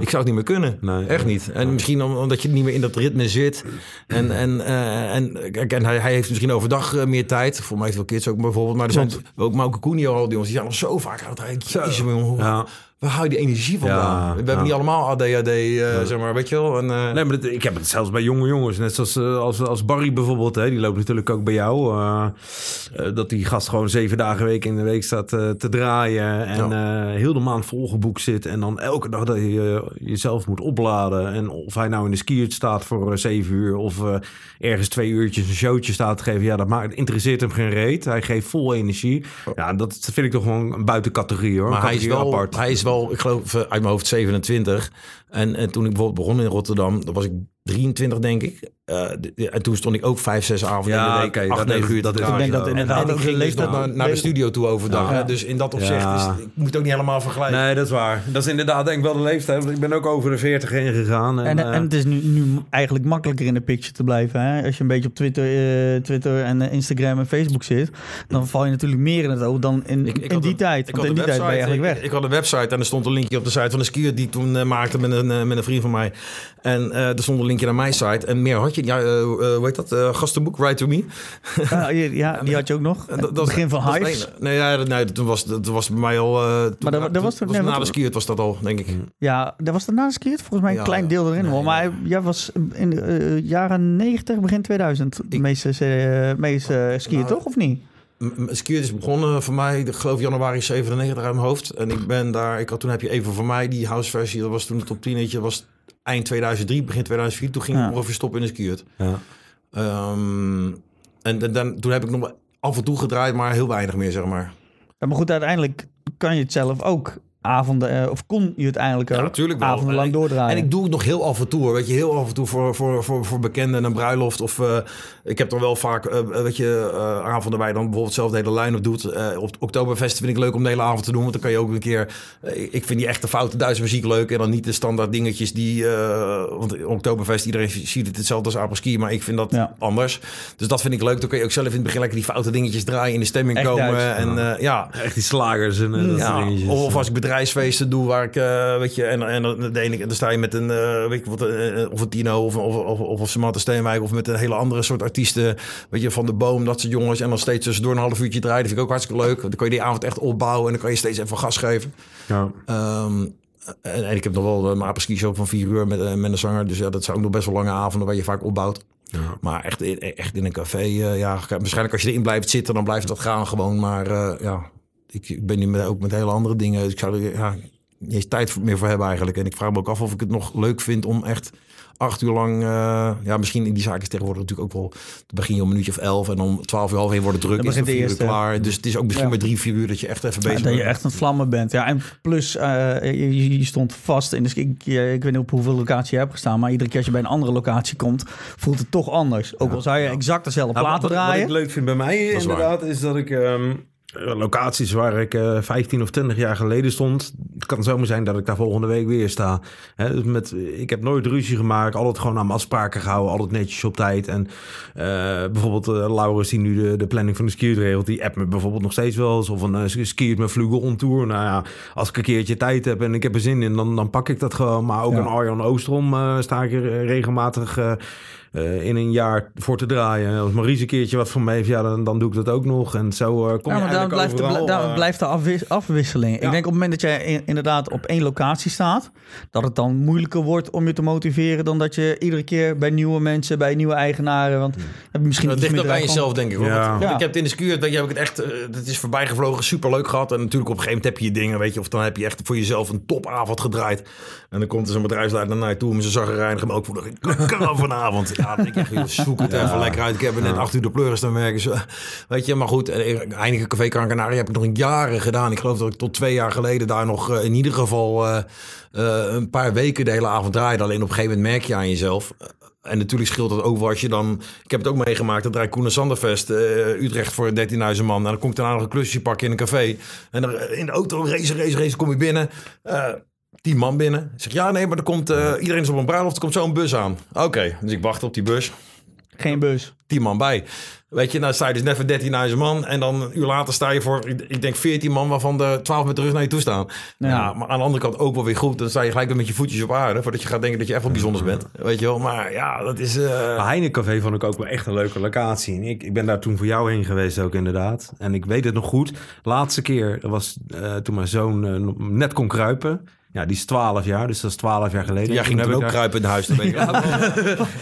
Ik zou het niet meer kunnen. Nee, echt niet. En nee. misschien omdat je niet meer in dat ritme zit. En, en, uh, en, kijk, en hij, hij heeft misschien overdag meer tijd. Voor mij heeft wel kids ook bijvoorbeeld. Maar er zijn ja. ook Marco Cunio al die jongens. Die zijn nog zo vaak aan het rijden. Ja. Waar hou je die energie vandaan? Ja, we hebben ja. niet allemaal A D H D, uh, ja. zeg maar, weet je wel. En, uh... Nee, maar dit, ik heb het zelfs bij jonge jongens. Net zoals uh, als, als Barry bijvoorbeeld, hè, die loopt natuurlijk ook bij jou. Uh, uh, dat die gast gewoon zeven dagen week in de week staat uh, te draaien. En ja. uh, heel de maand volgeboekt zit. En dan elke dag dat je uh, jezelf moet opladen. En of hij nou in de skiert staat voor zeven uh, uur... of uh, ergens twee uurtjes een showtje staat te geven. Ja, dat maakt, interesseert hem geen reet. Hij geeft vol energie. Ja, dat vind ik toch gewoon een buitencategorie, hoor. Maar een categorie hij is wel apart. Hij is wel ik geloof uit mijn hoofd zevenentwintig. En, en toen ik bijvoorbeeld begon in Rotterdam, dan was ik drieëntwintig, denk ik. Uh, de, en toen stond ik ook vijf, zes avonden ja, in de week. Okay, acht, negen uur. Dat ik denk dat inderdaad. En ik ging dus naar, naar de studio toe overdag. Ja. Dus in dat opzicht, ja. is, ik moet het ook niet helemaal vergelijken. Nee, dat is waar. Dat is inderdaad denk ik wel de leeftijd. Want ik ben ook over de veertig heen gegaan. En, en, uh, en het is nu, nu eigenlijk makkelijker in de picture te blijven. Hè? Als je een beetje op Twitter, uh, Twitter en uh, Instagram en Facebook zit, dan val je natuurlijk meer in het oog dan in, ik, ik in die een, tijd. Want in die website, tijd ben je eigenlijk weg. Ik, ik had een website en er stond een linkje op de site van de skier die ik toen uh, maakte met een, uh, met een vriend van mij. En uh, er stond een linkje naar mijn site. En meer had je. Ja, uh, uh, hoe heet dat? Uh, gastenboek, Right to Me. Ja, ja die had je ook nog. Uh, dat, dat, begin van Hives. Nee, ja, nee, toen was dat was bij mij al... Uh, toen, maar dat, dat toen, was, toen, nee, was na de skiert was dat al, denk ik. Ja, dat was er na de skiert. Volgens mij een ja, klein deel erin. Nee, hoor. Maar jij ja, was in de uh, jaren negentig, begin tweeduizend. De meeste, uh, meeste skier, nou, toch? Of niet? Skiert is begonnen voor mij, ik geloof januari zevenennegentig uit mijn hoofd. En ik ben daar... Ik had, toen heb je even voor mij die houseversie. Dat was toen het top tientje was... Eind tweeduizend drie, begin tweeduizend vier, toen ging ja. ik ongeveer stoppen in de skiert. Ja. Um, en, en dan, toen heb ik nog af en toe gedraaid, maar heel weinig meer, zeg maar. Ja, maar goed, uiteindelijk kan je het zelf ook avonden, of kon je het eigenlijk ja, natuurlijk wel. Avonden lang doordraaien. En ik doe het nog heel af en toe, weet je, heel af en toe voor, voor, voor, voor bekenden een bruiloft. Of uh, ik heb dan wel vaak, uh, weet je, uh, avonden waar je dan bijvoorbeeld zelf de hele line-up doet. Uh, op Oktoberfest vind ik leuk om de hele avond te doen, want dan kan je ook een keer... Uh, ik vind die echte foute Duitse muziek leuk en dan niet de standaard dingetjes die... Uh, want Oktoberfest, iedereen ziet het hetzelfde als apres-ski, maar ik vind dat ja. anders. Dus dat vind ik leuk. Dan kun je ook zelf in het begin lekker die foute dingetjes draaien, in de stemming echt komen. Duits, en uh, ja, echt die slagers en uh, dat ja, soort dingetjes. Of als ik bedrijf reisfeesten doe waar ik, uh, weet je, en, en de ene, dan sta je met een, uh, weet je, wat, uh, of een Tino of of of, of Samantha Steenwijk of met een hele andere soort artiesten, weet je, van de boom, dat soort jongens, en dan steeds tussendoor een half uurtje draaien, dat vind ik ook hartstikke leuk. Dan kan je die avond echt opbouwen en dan kan je steeds even gas geven. Ja. Um, en, en ik heb nog wel een apres-ski show van vier uur met, uh, met een zanger, dus ja, dat zijn ook nog best wel lange avonden waar je vaak opbouwt. Ja. Maar echt, echt in een café, uh, ja, waarschijnlijk als je erin blijft zitten, dan blijft dat gaan gewoon, maar uh, ja. Ik ben nu met, ook met hele andere dingen. Ik zou, ja, niet eens tijd meer voor hebben eigenlijk. En ik vraag me ook af of ik het nog leuk vind om echt acht uur lang... Uh, ja, misschien in die zaak is tegenwoordig natuurlijk ook wel... begin je om een minuutje of elf en om twaalf uur half heen wordt het druk. Dan is het vier uur klaar. Dus het is ook misschien ja. maar drie, vier uur dat je echt even bezig ja, bent. Dat je echt aan het vlammen bent. Ja, en plus, uh, je, je stond vast. En dus ik, je, ik weet niet op hoeveel locatie je hebt gestaan... maar iedere keer als je bij een andere locatie komt... voelt het toch anders. Ook ja. al zou je exact dezelfde nou, platen draaien. Wat ik leuk vind bij mij is inderdaad waar. is dat ik... Um, locaties waar ik uh, vijftien of twintig jaar geleden stond. Het kan zomaar zijn dat ik daar volgende week weer sta. He, dus met, ik heb nooit ruzie gemaakt. Altijd gewoon aan mijn afspraken gehouden. Altijd netjes op tijd. En uh, bijvoorbeeld uh, Laurens die nu de, de planning van de skier regelt. Die appt me bijvoorbeeld nog steeds wel eens. Of een uh, skiert met Vlugel on tour. Nou ja, als ik een keertje tijd heb en ik heb er zin in. Dan, dan pak ik dat gewoon. Maar ook ja. een Arjan Oostrom uh, sta ik er regelmatig... Uh, Uh, in een jaar voor te draaien. Als Maurice een keertje wat van me heeft, ja, dan, dan doe ik dat ook nog. En zo uh, kom ja, maar je eigenlijk blijft overal... De, daar uh... blijft de afwis- afwisseling. Ja. Ik denk op het moment dat jij in, inderdaad op één locatie staat... dat het dan moeilijker wordt om je te motiveren... dan dat je iedere keer bij nieuwe mensen, bij nieuwe eigenaren... want heb je misschien dat ligt ook aan jezelf, denk ik. Ja. Ja. Want ik heb het in de skuur, dat heb ik het echt... het uh, is voorbij gevlogen, superleuk gehad. En natuurlijk op een gegeven moment heb je je dingen, weet je... of dan heb je echt voor jezelf een topavond gedraaid. En dan komt er zo'n bedrijfsleider naar je toe... om ze zagrijnig, maar ook voor de kan vanavond... Ja, ik echt, joh, zoek het ja. even lekker uit. Ik heb er net acht uur de pleuris te werken. Zo. Weet je, maar goed, eindige Café Gran Canaria heb ik nog jaren gedaan. Ik geloof dat ik tot twee jaar geleden daar nog in ieder geval uh, uh, een paar weken de hele avond draaide. Alleen op een gegeven moment merk je aan jezelf. En natuurlijk scheelt dat ook wel als je dan... Ik heb het ook meegemaakt, dat draai Koen en Sanderfest... Uh, Utrecht voor dertienduizend man. Nou, dan kom ik daarna nog een klusje pakken in een café. En dan in de auto, race, race, race, kom je binnen... Uh, tien man binnen. Ik zeg, ja, nee, maar er komt, uh, iedereen is op een bruiloft, er komt zo'n bus aan. Oké, okay, dus ik wacht op die bus. Geen bus. tien man bij. Weet je, nou sta je dus net voor dertienduizend man... en dan een uur later sta je voor, ik denk, veertien man... waarvan de twaalf met de rug naar je toe staan. Ja. ja, maar aan de andere kant ook wel weer goed. Dan sta je gelijk weer met je voetjes op aarde... voordat je gaat denken dat je echt wel bijzonders bent. Weet je wel, maar ja, dat is... Uh... Heinekencafé vond ik ook wel echt een leuke locatie. En ik, ik ben daar toen voor jou heen geweest ook inderdaad. En ik weet het nog goed. Laatste keer was uh, toen mijn zoon uh, net kon kruipen... Ja, die is twaalf jaar, dus dat is twaalf jaar geleden. Ja, ging toen toen ook daar... kruipen in huis. Ja. Ja.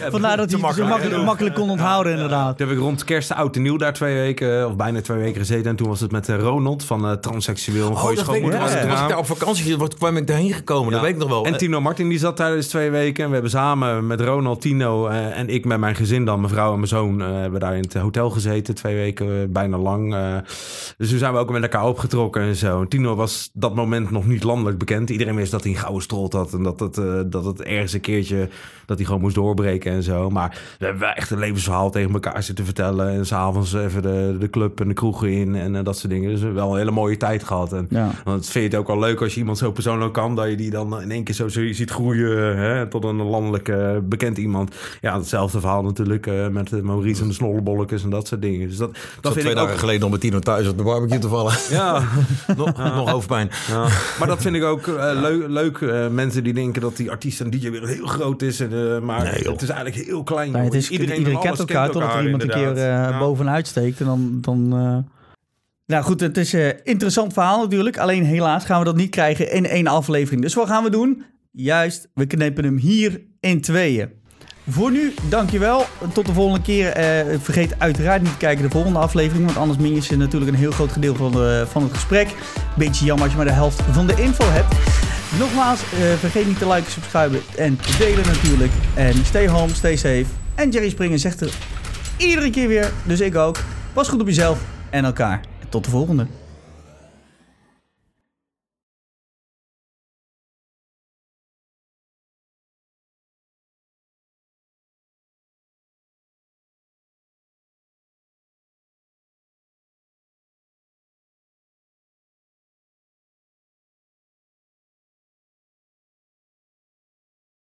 Vandaar dat hij het zo makkelijk, makkelijk kon onthouden, ja. inderdaad. Toen heb ik rond kerst, oud en nieuw, daar twee weken, of bijna twee weken gezeten. En toen was het met Ronald van uh, Transseksueel. Oh, gooi dat weet ik. Ja. Toen was ik daar op vakantie, toen kwam ik daarheen gekomen, ja. dat weet ik nog wel. En Tino Martin, die zat daar dus twee weken. En we hebben samen met Ronald, Tino uh, en ik met mijn gezin dan, mijn vrouw en mijn zoon, uh, hebben daar in het hotel gezeten. Twee weken, uh, bijna lang. Uh, dus toen zijn we ook met elkaar opgetrokken en zo. En Tino was dat moment nog niet landelijk bekend. Iedereen is dat hij een gouden strot had en dat het, uh, dat het ergens een keertje dat hij gewoon moest doorbreken en zo. Maar we hebben echt een levensverhaal tegen elkaar zitten vertellen en s'avonds even de, de club en de kroegen in en uh, dat soort dingen. Dus wel een hele mooie tijd gehad. En ja. Want vind je het ook wel leuk als je iemand zo persoonlijk kan, dat je die dan in één keer zo ziet groeien, hè, tot een landelijk uh, bekend iemand. Ja, hetzelfde verhaal natuurlijk uh, met Maurice en de Snollebollekes en dat soort dingen. Dus dat, dat vind twee ik dagen ook... geleden om met Tino thuis op de barbecue te vallen. Ja, nog, ja. nog hoofdpijn. Ja. Maar dat vind ik ook uh, leuk. Leuk, leuk uh, mensen die denken dat die artiest en D J weer heel groot is. En, uh, maar nee, het is eigenlijk heel klein. Nee, het is, iedereen iedereen kent elkaar, kent totdat er iemand inderdaad. een keer uh, ja. bovenuit steekt. En dan... dan uh... Nou goed, het is een uh, interessant verhaal natuurlijk. Alleen helaas gaan we dat niet krijgen in één aflevering. Dus wat gaan we doen? Juist, we knippen hem hier in tweeën. Voor nu, dankjewel. Tot de volgende keer. Uh, vergeet uiteraard niet te kijken de volgende aflevering. Want anders min je ze natuurlijk een heel groot gedeelte van, de, van het gesprek. Beetje jammer als je maar de helft van de info hebt. Nogmaals, uh, vergeet niet te liken, subscriben en te delen natuurlijk. En stay home, stay safe. En Jerry Springer zegt er iedere keer weer, dus ik ook. Pas goed op jezelf en elkaar. En tot de volgende.